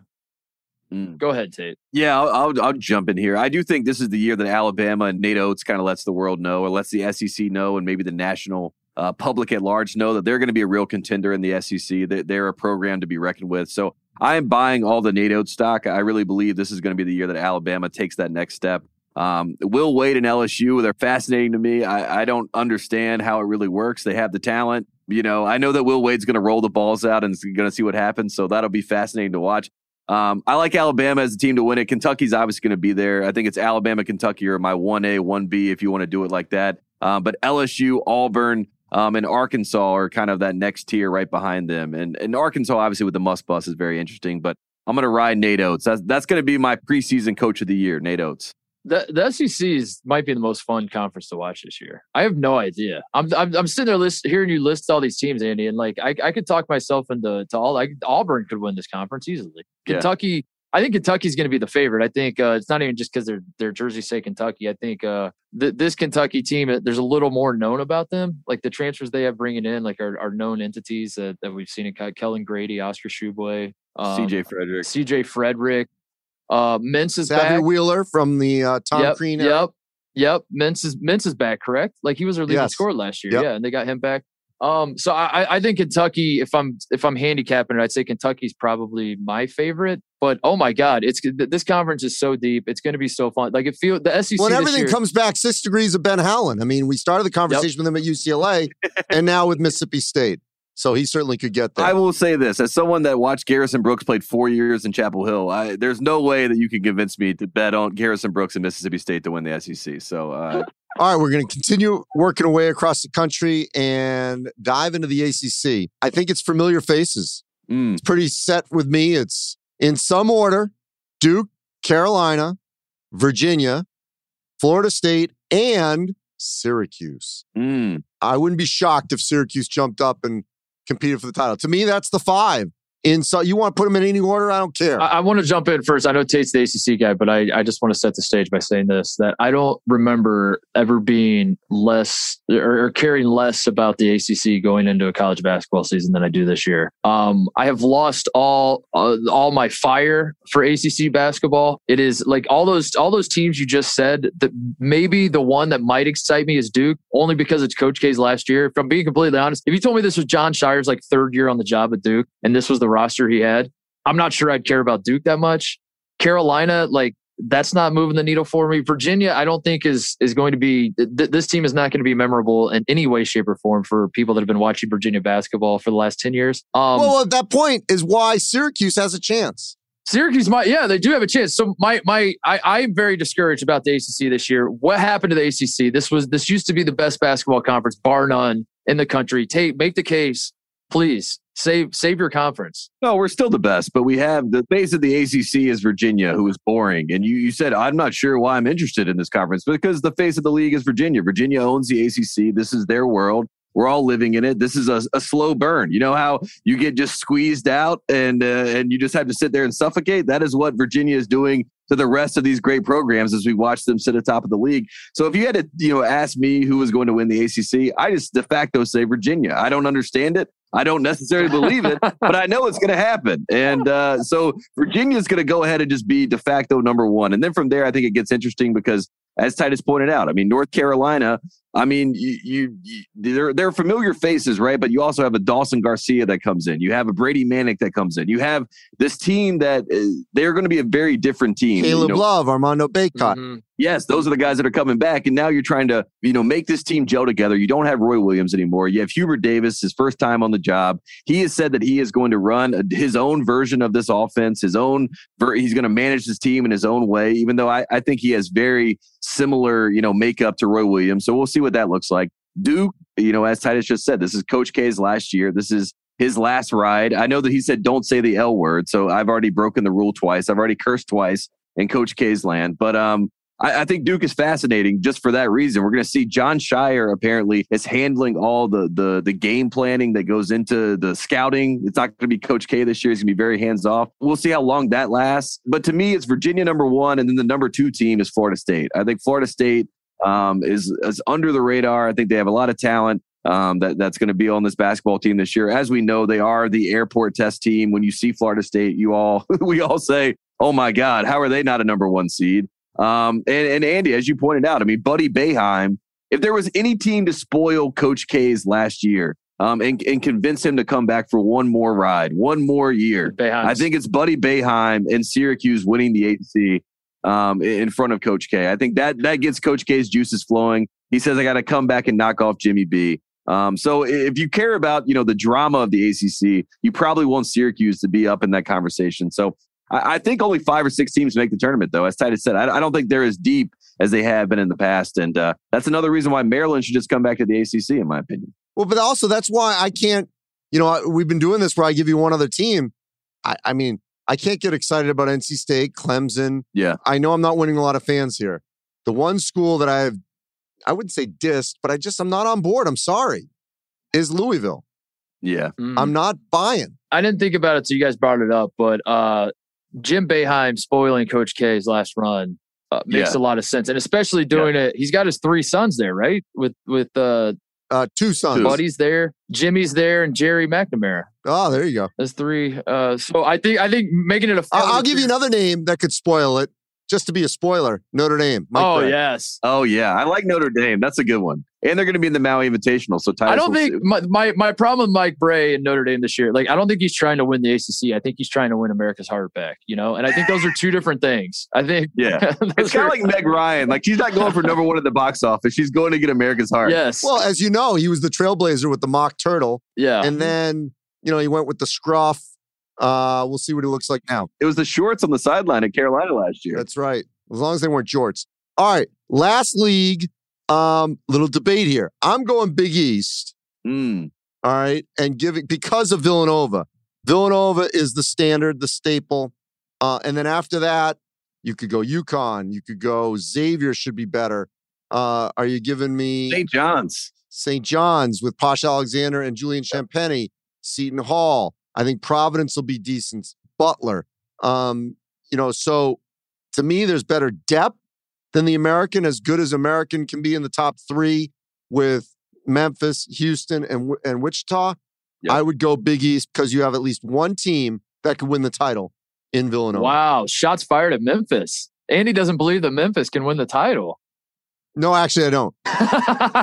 Mm. Go ahead, Tate. Yeah, I'll, I'll, I'll jump in here. I do think this is the year that Alabama and Nate Oates kind of lets the world know or lets the S E C know and maybe the national uh, public at large know that they're going to be a real contender in the S E C. They're, they're a program to be reckoned with. So I am buying all the Nate Oates stock. I really believe this is going to be the year that Alabama takes that next step. Um, Will Wade and L S U, they're fascinating to me. I, I don't understand how it really works. They have the talent. You know, I know that Will Wade's going to roll the balls out and going to see what happens. So that'll be fascinating to watch. Um, I like Alabama as a team to win it. Kentucky's obviously going to be there. I think it's Alabama, Kentucky, or my one A, one B, if you want to do it like that. Um, but L S U, Auburn, um, and Arkansas are kind of that next tier right behind them. And, and Arkansas, obviously, with the must bus is very interesting, but I'm going to ride Nate Oates. That's, that's going to be my preseason coach of the year, Nate Oates. The, the S E C's might be the most fun conference to watch this year. I have no idea. I'm I'm, I'm sitting there list, hearing you list all these teams, Andy, and like I, I could talk myself into to all. I, Auburn could win this conference easily. Kentucky, yeah. I think Kentucky's going to be the favorite. I think uh, it's not even just because they're they're Jersey State, Kentucky. I think uh, th- this Kentucky team, there's a little more known about them. Like the transfers they have bringing in, like are, are known entities that, that we've seen in Kellen Grady, Oscar Tshiebwe, um, C J Frederick, C J Frederick. Uh, Mintz is Savvy back. Wheeler from the uh, Tom yep, Crean era. Yep, yep. Mintz is Mintz is back, correct? Like he was their leading yes. scorer last year. Yep. Yeah, and they got him back. Um, so I, I think Kentucky, if I'm if I'm handicapping it, I'd say Kentucky's probably my favorite. But oh my God, it's this conference is so deep. It's going to be so fun. Like it feels the S E C. When everything this year, comes back, six degrees of Ben Howland. I mean, we started the conversation yep. with him at U C L A, and now with Mississippi State. So he certainly could get there. I will say this. As someone that watched Garrison Brooks played four years in Chapel Hill, I, there's no way that you can convince me to bet on Garrison Brooks and Mississippi State to win the S E C. So, uh, all right, we're going to continue working away across the country and dive into the A C C. I think it's familiar faces. Mm. It's pretty set with me. It's in some order: Duke, Carolina, Virginia, Florida State, and Syracuse. Mm. I wouldn't be shocked if Syracuse jumped up and competed for the title. To me, that's the five. And so you want to put them in any order? I don't care. I, I want to jump in first. I know Tate's the A C C guy, but I, I just want to set the stage by saying this, that I don't remember ever being less or, or caring less about the A C C going into a college basketball season than I do this year. Um, I have lost all uh, all my fire for A C C basketball. It is like all those all those teams you just said, that maybe the one that might excite me is Duke, only because it's Coach K's last year. If I'm being completely honest, if you told me this was John Shire's like third year on the job at Duke, and this was the roster he had, I'm not sure I'd care about Duke that much. Carolina, like that's not moving the needle for me. Virginia, I don't think is is going to be, th- this team is not going to be memorable in any way, shape, or form for people that have been watching Virginia basketball for the last ten years. Um, well, at that point is why Syracuse has a chance. Syracuse might, yeah, they do have a chance. So my, my, I, I'm very discouraged about the A C C this year. What happened to the A C C? This was, this used to be the best basketball conference, bar none, in the country. Tate, make the case, please. Save save your conference. No, we're still the best, but we have the base of the A C C is Virginia, who is boring. And you, you said, I'm not sure why I'm interested in this conference, because the face of the league is Virginia. Virginia owns the A C C. This is their world. We're all living in it. This is a, a slow burn. You know how you get just squeezed out and uh, and you just have to sit there and suffocate? That is what Virginia is doing to the rest of these great programs as we watch them sit at the top of the league. So if you had to, you know, ask me who was going to win the A C C, I just de facto say Virginia. I don't understand it. I don't necessarily believe it, but I know it's going to happen. And uh, so Virginia is going to go ahead and just be de facto number one. And then from there, I think it gets interesting because, as Titus pointed out, I mean, North Carolina, I mean, you, you, you they're, they're familiar faces, right? But you also have a Dawson Garcia that comes in. You have a Brady Manick that comes in. You have this team that is, they're going to be a very different team. Caleb you know? Love, Armando Baycott. Mm-hmm. Yes, those are the guys that are coming back. And now you're trying to, you know, make this team gel together. You don't have Roy Williams anymore. You have Hubert Davis, his first time on the job. He has said that he is going to run a, his own version of this offense, his own, ver- he's going to manage this team in his own way, even though I, I think he has very similar, you know, makeup to Roy Williams. So we'll see what that looks like. Duke, you know, as Titus just said, this is Coach K's last year. This is his last ride. I know that he said, don't say the L word. So I've already broken the rule twice. I've already cursed twice in Coach K's land, but, um, I think Duke is fascinating just for that reason. We're going to see John Shire apparently is handling all the the the game planning that goes into the scouting. It's not going to be Coach K this year. He's going to be very hands-off. We'll see how long that lasts. But to me, it's Virginia number one, and then the number two team is Florida State. I think Florida State um, is, is under the radar. I think they have a lot of talent. Um, that that's going to be on this basketball team this year. As we know, they are the airport test team. When you see Florida State, you all we all say, "Oh my God, how are they not a number one seed?" Um, and, and Andy, as you pointed out, I mean, Buddy Boeheim, if there was any team to spoil Coach K's last year um, and, and convince him to come back for one more ride, one more year, Boeheim's. I think it's Buddy Boeheim and Syracuse winning the A C C um, in front of Coach K. I think that that gets Coach K's juices flowing. He says, I got to come back and knock off Jimmy B. Um, so if you care about, you know, the drama of the A C C, you probably want Syracuse to be up in that conversation. So I think only five or six teams make the tournament, though. As Titus said, I don't think they're as deep as they have been in the past. And uh, that's another reason why Maryland should just come back to the A C C, in my opinion. Well, but also that's why I can't, you know, we've been doing this where I give you one other team. I, I mean, I can't get excited about N C State, Clemson. Yeah. I know I'm not winning a lot of fans here. The one school that I've, I wouldn't say dissed, but I just, I'm not on board. I'm sorry, is Louisville. Yeah. Mm-hmm. I'm not buying. I didn't think about it till you guys brought it up, but, uh, Jim Boeheim spoiling Coach K's last run uh, makes yeah. a lot of sense. And especially doing yeah. it, he's got his three sons there, right? With with uh, Uh, two sons. Buddy's there, Jimmy's there, and Jerry McNamara. Oh, there you go. That's three. Uh, so I think I think making it a. I'll, I'll give you another name that could spoil it, just to be a spoiler. Notre Dame. Mike oh Brad. Yes. Oh yeah, I like Notre Dame. That's a good one. And they're going to be in the Maui Invitational. So Titus I don't think my, my my problem with Mike Bray and Notre Dame this year, like I don't think he's trying to win the A C C. I think he's trying to win America's heart back, you know? And I think those are two different things. I think yeah, it's kind of like Meg Ryan. Like she's not going for number one at the box office. She's going to get America's heart. Yes. Well, as you know, he was the trailblazer with the mock turtle. Yeah. And then, you know, he went with the scruff. Uh, we'll see what he looks like now. It was the shorts on the sideline at Carolina last year. That's right. As long as they weren't jorts. All right. Last league. Um, little debate here. I'm going Big East. Mm. All right. And giving because of Villanova. Villanova is the standard, the staple. Uh, and then after that, you could go UConn. You could go Xavier should be better. Uh, are you giving me Saint John's? Saint John's with Posh Alexander and Julian Champagny, Seton Hall. I think Providence will be decent. Butler. Um, you know, so to me, there's better depth than the American, as good as American can be in the top three with Memphis, Houston, and and Wichita. Yep. I would go Big East because you have at least one team that could win the title in Villanova. Wow, shots fired at Memphis. Andy doesn't believe that Memphis can win the title. No, actually, I don't.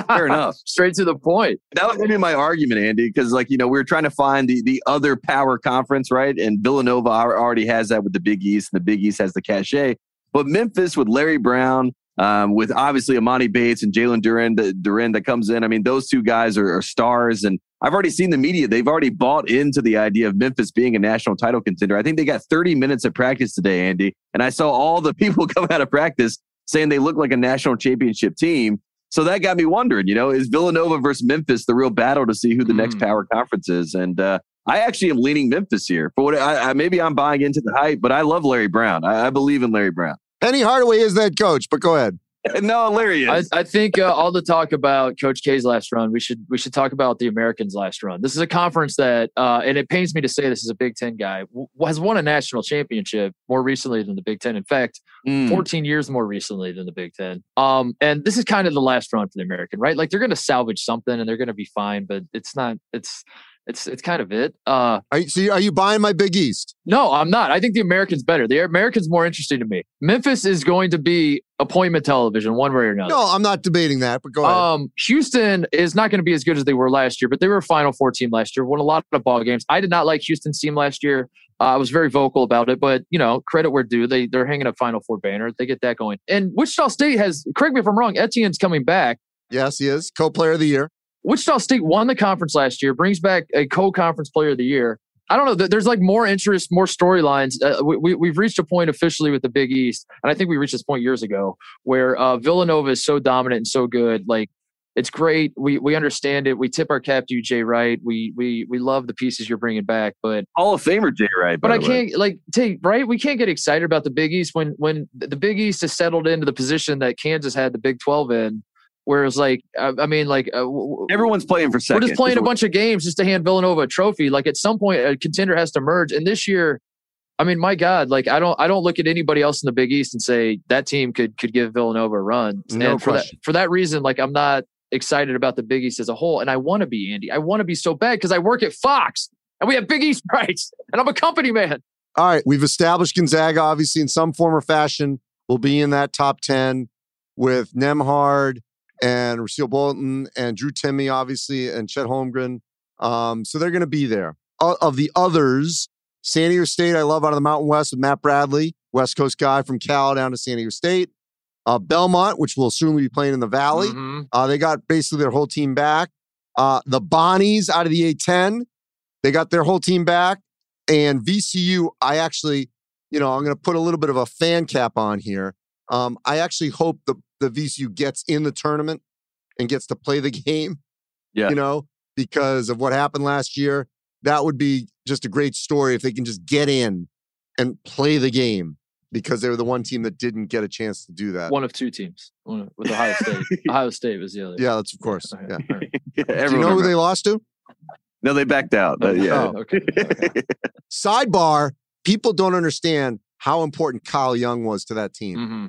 Fair enough. Straight to the point. That was maybe my argument, Andy, because like, you know, we were trying to find the, the other power conference, right? And Villanova already has that with the Big East, and the Big East has the cachet. But Memphis with Larry Brown, um, with obviously Imani Bates and Jalen Duren, the Duren that comes in. I mean, those two guys are, are stars. And I've already seen the media. They've already bought into the idea of Memphis being a national title contender. I think they got thirty minutes of practice today, Andy. And I saw all the people come out of practice saying they look like a national championship team. So that got me wondering, you know, is Villanova versus Memphis the real battle to see who the mm. next power conference is? And, uh, I actually am leaning Memphis here. For what I, I maybe I'm buying into the hype, but I love Larry Brown. I, I believe in Larry Brown. Penny Hardaway is that coach, but go ahead. No, Larry is. I, I think uh, all the talk about Coach K's last run, we should we should talk about the Americans' last run. This is a conference that, uh, and it pains me to say this as a Big Ten guy, w- has won a national championship more recently than the Big Ten. In fact, mm. fourteen years more recently than the Big Ten. Um, and this is kind of the last run for the American, right? Like they're going to salvage something and they're going to be fine, but it's not, it's... It's it's kind of it. Uh, are you, so you, are you buying my Big East? No, I'm not. I think the American's better. The American's more interesting to me. Memphis is going to be appointment television one way or another. No, I'm not debating that, but go ahead. Um, Houston is not going to be as good as they were last year, but they were a Final Four team last year, won a lot of ball games. I did not like Houston's team last year. Uh, I was very vocal about it, but, you know, credit where due. They, they're hanging a Final Four banner. They get that going. And Wichita State has, correct me if I'm wrong, Etienne's coming back. Yes, he is. Co-player of the year. Wichita State won the conference last year, brings back a co-conference player of the year. I don't know. There's like more interest, more storylines. Uh, we, we, we've reached a point officially with the Big East, and I think we reached this point years ago, where uh, Villanova is so dominant and so good. Like, it's great. We we understand it. We tip our cap to you, Jay Wright. We we we love the pieces you're bringing back, but Hall of Famer Jay Wright. But I can't like take right. We can't get excited about the Big East when when the Big East has settled into the position that Kansas had the Big twelve in. Whereas, like, I mean, like... Uh, Everyone's playing for second. We're just playing a bunch of games just to hand Villanova a trophy. Like, at some point, a contender has to merge. And this year, I mean, my God, like, I don't I don't look at anybody else in the Big East and say, that team could could give Villanova a run. No and for that, for that reason, like, I'm not excited about the Big East as a whole. And I want to be, Andy. I want to be so bad because I work at Fox. And we have Big East rights. And I'm a company man. All right. We've established Gonzaga, obviously, in some form or fashion. We'll be in that top ten with Nembhard and Raseel Bolton and Drew Timme, obviously, and Chet Holmgren. Um, so they're going to be there. O- of the others, San Diego State, I love out of the Mountain West with Matt Bradley, West Coast guy from Cal down to San Diego State. Uh, Belmont, which will soon be playing in the Valley. Mm-hmm. Uh, they got basically their whole team back. Uh, the Bonnies out of the A ten, they got their whole team back. And V C U, I actually, you know, I'm going to put a little bit of a fan cap on here. Um, I actually hope the the V C U gets in the tournament and gets to play the game, yeah. you know, because of what happened last year. That would be just a great story if they can just get in and play the game because they were the one team that didn't get a chance to do that. One of two teams one of, with Ohio State. Ohio State was the other. Yeah, that's of course. Yeah. Right. yeah do you know who they lost to? No, they backed out. But yeah. Oh, okay. okay. Sidebar, people don't understand how important Kyle Young was to that team. Mm-hmm.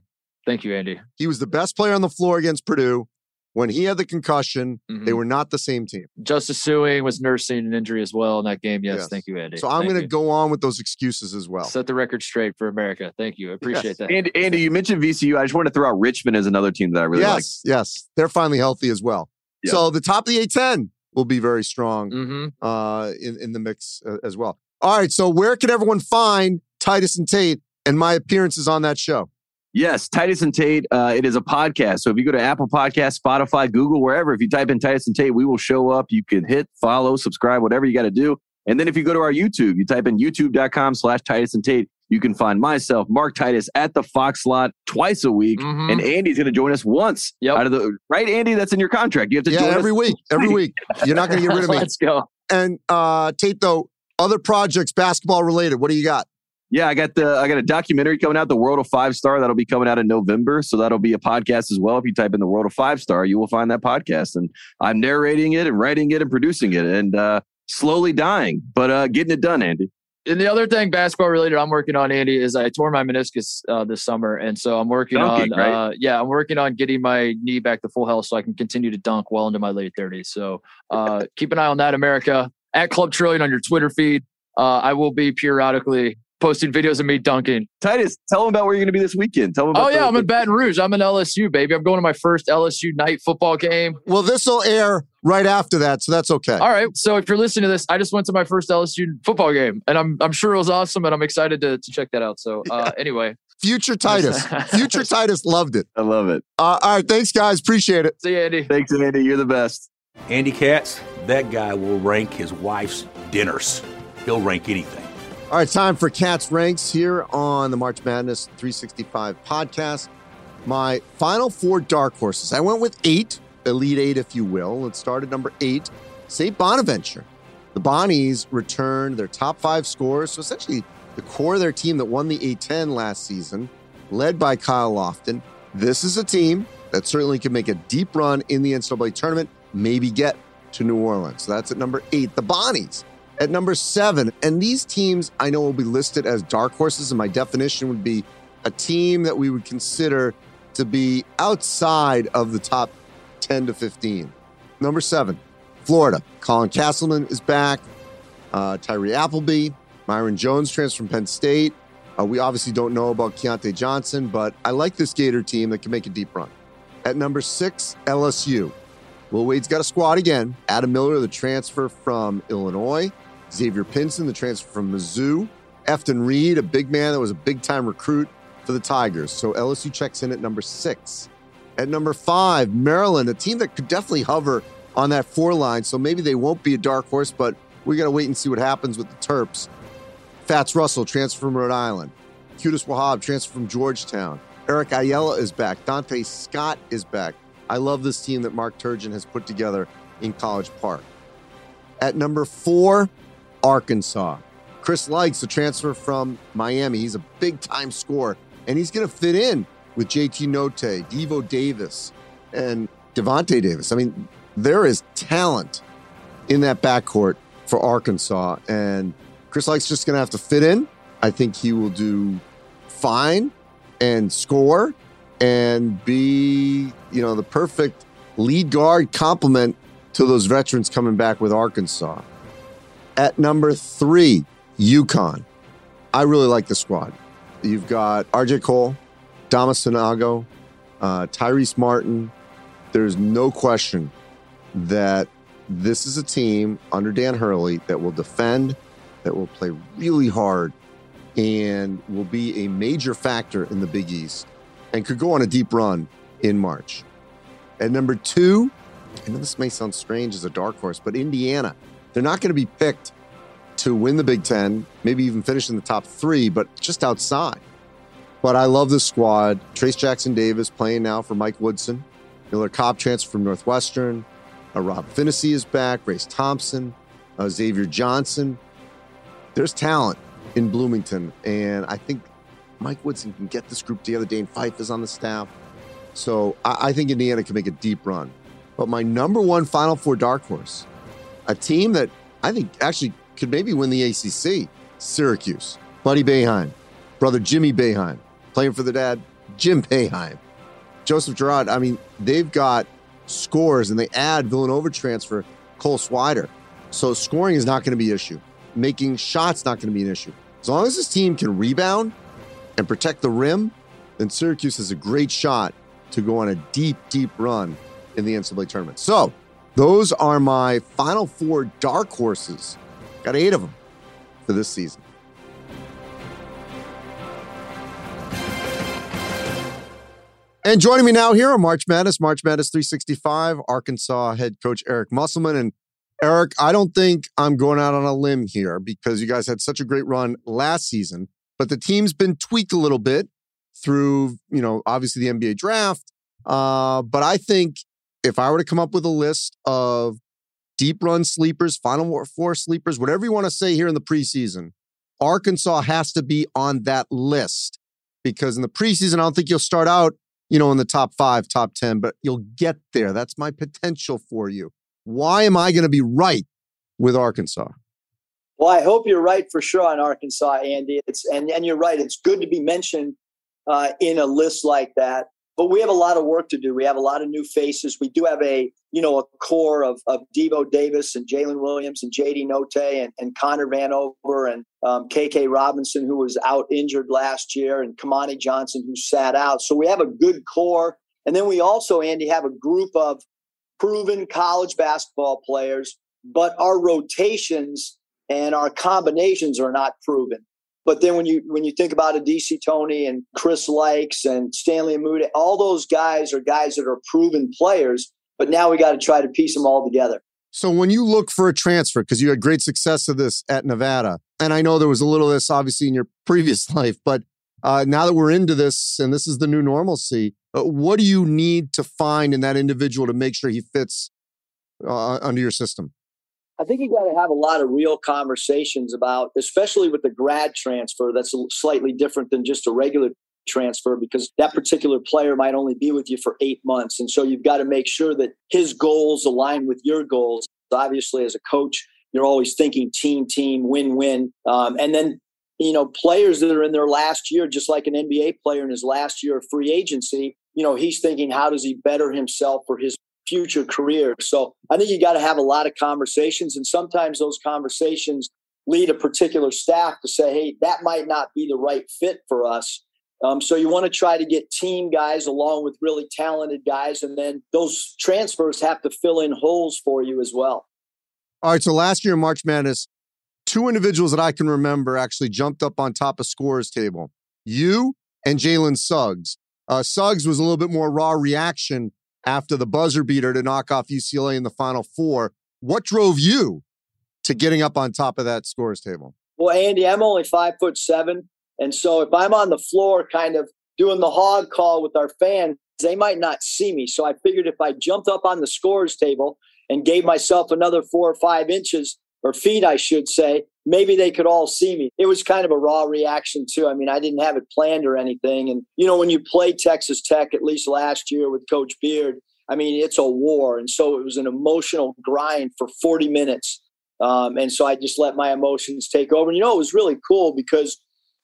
Thank you, Andy. He was the best player on the floor against Purdue. When he had the concussion, mm-hmm. they were not the same team. Justice Suing was nursing an injury as well in that game. Yes, yes. Thank you, Andy. So I'm going to go on with those excuses as well. Set the record straight for America. Thank you. I appreciate yes. that. And, Andy, you mentioned V C U. I just want to throw out Richmond as another team that I really yes, like. Yes, yes. They're finally healthy as well. Yep. So the top of the A ten will be very strong mm-hmm. uh, in, in the mix uh, as well. All right, so where can everyone find Titus and Tate and my appearances on that show? Yes, Titus and Tate, uh, it is a podcast. So if you go to Apple Podcasts, Spotify, Google, wherever, if you type in Titus and Tate, we will show up. You can hit follow, subscribe, whatever you got to do. And then if you go to our YouTube, you type in youtube.com slash Titus and Tate, you can find myself, Mark Titus, at the Fox lot twice a week. Mm-hmm. And Andy's going to join us once. Yep. Out of the, right, Andy? That's in your contract. You have to yeah, join every us week. Every week. You're not going to get rid of me. Let's go. And uh, Tate, though, other projects, basketball related, what do you got? Yeah, I got the I got a documentary coming out, The World of Five Star. That'll be coming out in November. So that'll be a podcast as well. If you type in The World of Five Star, you will find that podcast. And I'm narrating it and writing it and producing it and uh, slowly dying, but uh, getting it done, Andy. And the other thing basketball related I'm working on, Andy, is I tore my meniscus uh, this summer. And so I'm working Dunking, on, right? uh, yeah, I'm working on getting my knee back to full health so I can continue to dunk well into my late thirties. So uh, keep an eye on that, America. At Club Trillion on your Twitter feed. Uh, I will be periodically posting videos of me dunking. Titus, tell them about where you're going to be this weekend. Tell them about. Oh, yeah, I'm in Baton Rouge. I'm in L S U, baby. I'm going to my first L S U night football game. Well, this will air right after that, so that's okay. All right, so if you're listening to this, I just went to my first L S U football game, and I'm I'm sure it was awesome, and I'm excited to, to check that out. So uh, yeah. anyway. Future Titus. Future Titus loved it. I love it. Uh, all right, thanks, guys. Appreciate it. See you, Andy. Thanks, Andy. You're the best. Andy Katz, that guy will rank his wife's dinners. He'll rank anything. All right, time for Katz Ranks here on the March Madness three sixty-five podcast. My final four dark horses. I went with eight, Elite Eight, if you will. Let's start at number eight, Saint Bonaventure. The Bonnies returned their top five scorers, so essentially the core of their team that won the A ten last season, led by Kyle Lofton. This is a team that certainly can make a deep run in the N C double A tournament, maybe get to New Orleans. So that's at number eight, the Bonnies. At number seven, and these teams I know will be listed as dark horses, and my definition would be a team that we would consider to be outside of the top ten to fifteen. Number seven, Florida. Colin Castleman is back. Uh, Tyree Appleby. Myron Jones transferred from Penn State. Uh, we obviously don't know about Keontae Johnson, but I like this Gator team that can make a deep run. At number six, L S U. Will Wade's got a squad again. Adam Miller, the transfer from Illinois. Xavier Pinson, the transfer from Mizzou. Efton Reed, a big man that was a big-time recruit for the Tigers. So L S U checks in at number six. At number five, Maryland, a team that could definitely hover on that four line. So maybe they won't be a dark horse, but we got to wait and see what happens with the Terps. Fats Russell, transfer from Rhode Island. Qudus Wahab, transfer from Georgetown. Eric Ayala is back. Dante Scott is back. I love this team that Mark Turgeon has put together in College Park. At number four, Arkansas. Chris Likes, the transfer from Miami. He's a big-time scorer, and he's going to fit in with J T Note, Devo Davis, and Devontae Davis. I mean, there is talent in that backcourt for Arkansas, and Chris Likes just going to have to fit in. I think he will do fine and score and be, you know, the perfect lead guard complement to those veterans coming back with Arkansas. At number three, UConn. I really like the squad. You've got R J Cole, Damasceno, uh, Tyrese Martin. There's no question that this is a team under Dan Hurley that will defend, that will play really hard, and will be a major factor in the Big East and could go on a deep run in March. At number two, I know this may sound strange as a dark horse, but Indiana. They're not going to be picked to win the Big Ten, maybe even finish in the top three, but just outside. But I love this squad. Trayce Jackson-Davis playing now for Mike Woodson. Miller Cobb transfer from Northwestern. Uh, Rob Finnessy is back. Grace Thompson. Uh, Xavier Johnson. There's talent in Bloomington, and I think Mike Woodson can get this group together. Dane Fife is on the staff. So I, I think Indiana can make a deep run. But my number one Final Four dark horse, a team that I think actually could maybe win the A C C, Syracuse. Buddy Boeheim, brother Jimmy Boeheim, playing for the dad, Jim Boeheim. Joseph Girard, I mean, they've got scores, and they add Villanova transfer Cole Swider. So scoring is not going to be an issue. Making shots not going to be an issue. As long as this team can rebound and protect the rim, then Syracuse has a great shot to go on a deep, deep run in the N C double A tournament. So those are my Final Four dark horses. Got eight of them for this season. And joining me now here on March Madness, March Madness three sixty-five, Arkansas head coach Eric Musselman. And Eric, I don't think I'm going out on a limb here because you guys had such a great run last season, but the team's been tweaked a little bit through, you know, obviously the N B A draft. Uh, but I think if I were to come up with a list of deep run sleepers, Final Four sleepers, whatever you want to say here in the preseason, Arkansas has to be on that list because in the preseason, I don't think you'll start out, you know, in the top five, top ten, but you'll get there. That's my potential for you. Why am I going to be right with Arkansas? Well, I hope you're right for sure on Arkansas, Andy. It's and, and you're right. It's good to be mentioned uh, in a list like that. But we have a lot of work to do. We have a lot of new faces. We do have a, you know, a core of of Devo Davis and Jalen Williams and J D Note and, and Connor Vanover and um, K K Robinson, who was out injured last year, and Kamani Johnson, who sat out. So we have a good core. And then we also, Andy, have a group of proven college basketball players, but our rotations and our combinations are not proven. But then when you when you think about Adisi Tony and Chris Likes and Stanley Amude, all those guys are guys that are proven players, but now we got to try to piece them all together. So when you look for a transfer, because you had great success of this at Nevada, and I know there was a little of this obviously in your previous life, but uh, now that we're into this and this is the new normalcy, uh, what do you need to find in that individual to make sure he fits uh, under your system? I think you got to have a lot of real conversations about, especially with the grad transfer, that's slightly different than just a regular transfer because that particular player might only be with you for eight months. And so you've got to make sure that his goals align with your goals. Obviously, as a coach, you're always thinking team, team, win, win. Um, and then, you know, players that are in their last year, just like an N B A player in his last year of free agency, you know, he's thinking, how does he better himself for his future career? So I think you got to have a lot of conversations, and sometimes those conversations lead a particular staff to say, hey, that might not be the right fit for us. Um, so you want to try to get team guys along with really talented guys, and then those transfers have to fill in holes for you as well. All right, so last year in March Madness, two individuals that I can remember actually jumped up on top of scorers table, you and Jalen Suggs. Uh, Suggs was a little bit more raw reaction after the buzzer beater to knock off U C L A in the Final Four. What drove you to getting up on top of that scorers table? Well, Andy, I'm only five foot seven. And so if I'm on the floor kind of doing the hog call with our fans, they might not see me. So I figured if I jumped up on the scorers table and gave myself another four or five inches or feet, I should say, maybe they could all see me. It was kind of a raw reaction too. I mean, I didn't have it planned or anything. And, you know, when you play Texas Tech, at least last year with Coach Beard, I mean, it's a war. And so it was an emotional grind for forty minutes. Um, and so I just let my emotions take over. And, you know, it was really cool because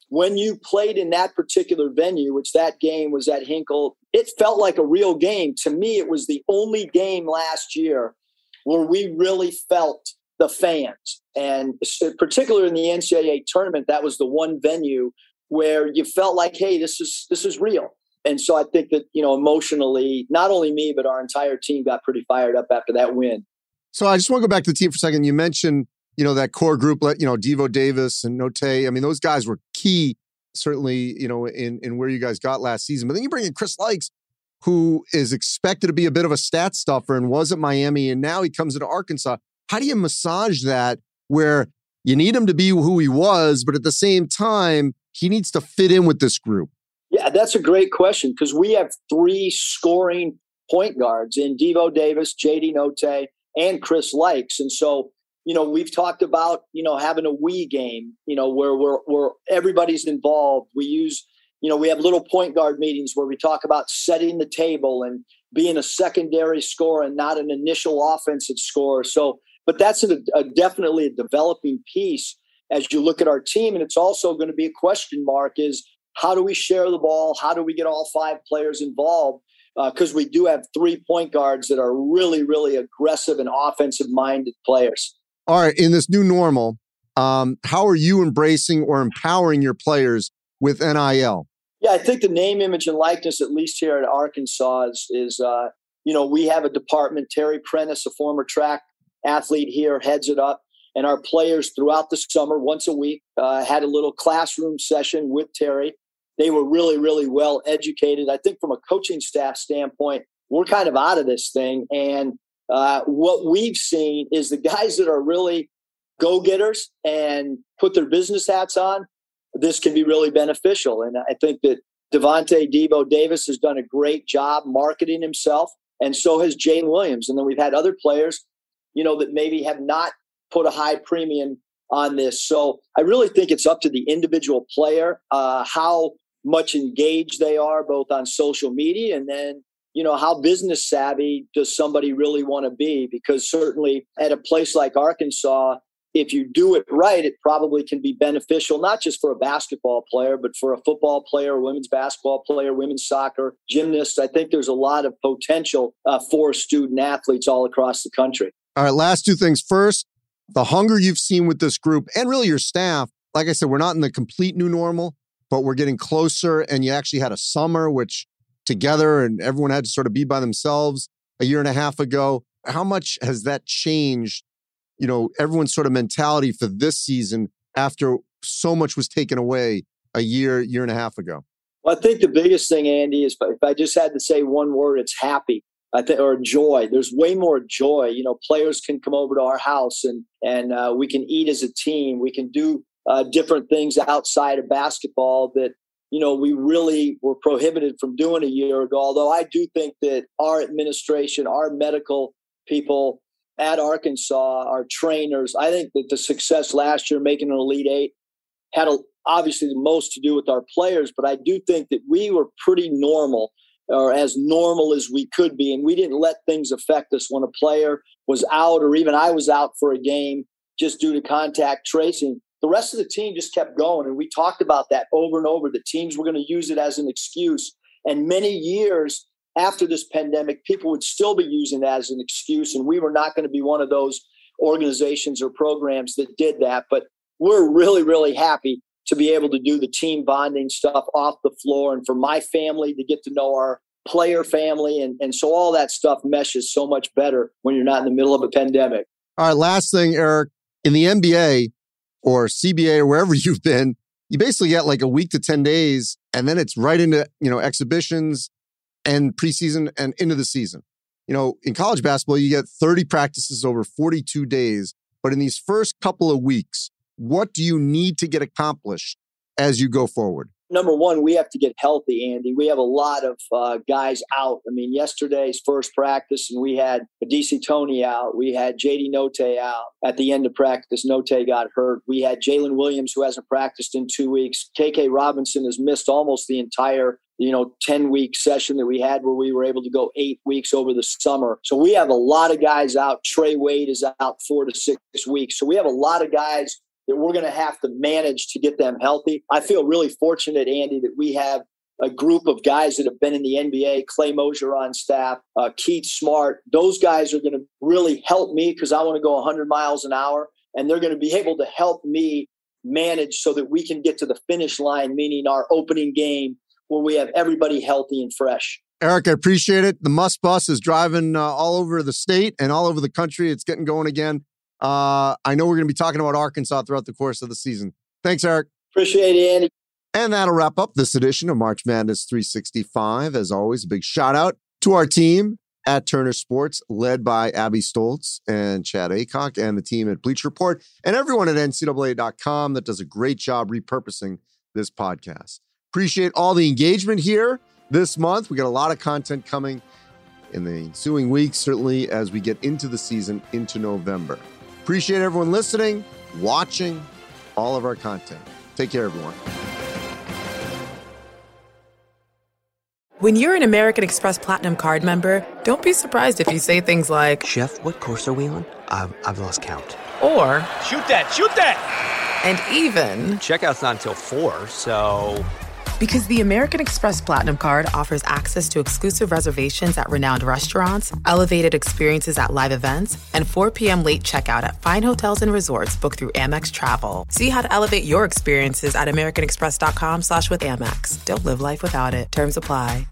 when you played in that particular venue, which that game was at Hinkle, it felt like a real game. To me, it was the only game last year where we really felt the fans. And particularly in the N C double A tournament, that was the one venue where you felt like, hey, this is this is real. And so I think that, you know, emotionally, not only me, but our entire team got pretty fired up after that win. So I just want to go back to the team for a second. You mentioned, you know, that core group, you know, Devo Davis and Note. I mean, those guys were key, certainly, you know, in, in where you guys got last season. But then you bring in Chris Likes, who is expected to be a bit of a stat stuffer and was at Miami, and now he comes into Arkansas. How do you massage that where you need him to be who he was, but at the same time, he needs to fit in with this group? Yeah, that's a great question because we have three scoring point guards in Devo Davis, J D Note, and Chris Likes. And so, you know, we've talked about, you know, having a we game, you know, where we're, where everybody's involved. We use, you know, we have little point guard meetings where we talk about setting the table and being a secondary scorer and not an initial offensive scorer. So, but that's a, a definitely a developing piece as you look at our team. And it's also going to be a question mark is, how do we share the ball? How do we get all five players involved? because uh, we do have three point guards that are really, really aggressive and offensive-minded players. All right, in this new normal, um, how are you embracing or empowering your players with N I L? Yeah, I think the name, image, and likeness, at least here at Arkansas, is, is uh, you know, we have a department. Terry Prentice, a former track athlete here, heads it up. And our players throughout the summer, once a week, uh, had a little classroom session with Terry. They were really, really well educated. I think from a coaching staff standpoint, we're kind of out of this thing. And uh, what we've seen is the guys that are really go-getters and put their business hats on, this can be really beneficial. And I think that Devontae Debo Davis has done a great job marketing himself, and so has Jane Williams. And then we've had other players, you know, that maybe have not put a high premium on this. So I really think it's up to the individual player, uh, how much engaged they are, both on social media and then, you know, how business savvy does somebody really want to be? Because certainly at a place like Arkansas, if you do it right, it probably can be beneficial, not just for a basketball player, but for a football player, a women's basketball player, women's soccer, gymnasts. I think there's a lot of potential uh, for student athletes all across the country. All right, last two things. First, the hunger you've seen with this group and really your staff. Like I said, we're not in the complete new normal, but we're getting closer. And you actually had a summer, which together and everyone had to sort of be by themselves a year and a half ago. How much has that changed, you know, everyone's sort of mentality for this season after so much was taken away a year, year and a half ago? Well, I think the biggest thing, Andy, is if I just had to say one word, it's happy. I think, or joy. There's way more joy. You know, players can come over to our house and, and uh, we can eat as a team. We can do uh, different things outside of basketball that, you know, we really were prohibited from doing a year ago. Although I do think that our administration, our medical people at Arkansas, our trainers, I think that the success last year, making an Elite Eight, had a, obviously the most to do with our players. But I do think that we were pretty normal, or as normal as we could be. And we didn't let things affect us when a player was out, or even I was out for a game just due to contact tracing. The rest of the team just kept going. And we talked about that over and over. The teams were going to use it as an excuse. And many years after this pandemic, people would still be using that as an excuse. And we were not going to be one of those organizations or programs that did that. But we're really, really happy to be able to do the team bonding stuff off the floor, and for my family to get to know our player family. And, and so all that stuff meshes so much better when you're not in the middle of a pandemic. All right, last thing, Eric, in the N B A or C B A or wherever you've been, you basically get like a week to ten days, and then it's right into, you know, exhibitions and preseason and into the season. You know, in college basketball, you get thirty practices over forty-two days. But in these first couple of weeks, what do you need to get accomplished as you go forward? Number one, we have to get healthy, Andy. We have a lot of uh, guys out. I mean, yesterday's first practice, and we had Adisi Tony out. We had J D Notte out at the end of practice. Notte got hurt. We had Jalen Williams, who hasn't practiced in two weeks. K K Robinson has missed almost the entire, you know, ten-week session that we had where we were able to go eight weeks over the summer. So we have a lot of guys out. Trey Wade is out four to six weeks. So we have a lot of guys that we're going to have to manage to get them healthy. I feel really fortunate, Andy, that we have a group of guys that have been in the N B A, Clay Mosier on staff, uh, Keith Smart. Those guys are going to really help me because I want to go one hundred miles an hour, and they're going to be able to help me manage so that we can get to the finish line, meaning our opening game when we have everybody healthy and fresh. Eric, I appreciate it. The Must Bus is driving uh, all over the state and all over the country. It's getting going again. Uh, I know we're going to be talking about Arkansas throughout the course of the season. Thanks, Eric. Appreciate it, Andy. And that'll wrap up this edition of March Madness three sixty-five. As always, a big shout out to our team at Turner Sports, led by Abby Stoltz and Chad Aycock, and the team at Bleacher Report, and everyone at N C A A dot com that does a great job repurposing this podcast. Appreciate all the engagement here this month. We got a lot of content coming in the ensuing weeks, certainly as we get into the season, into November. Appreciate everyone listening, watching all of our content. Take care, everyone. When you're an American Express Platinum Card member, don't be surprised if you say things like, Chef, what course are we on? I've, I've lost count. Or, Shoot that, shoot that! And even, Checkout's not until four, so... Because the American Express Platinum Card offers access to exclusive reservations at renowned restaurants, elevated experiences at live events, and four p.m. late checkout at fine hotels and resorts booked through Amex Travel. See how to elevate your experiences at americanexpress.com slash with Amex. Don't live life without it. Terms apply.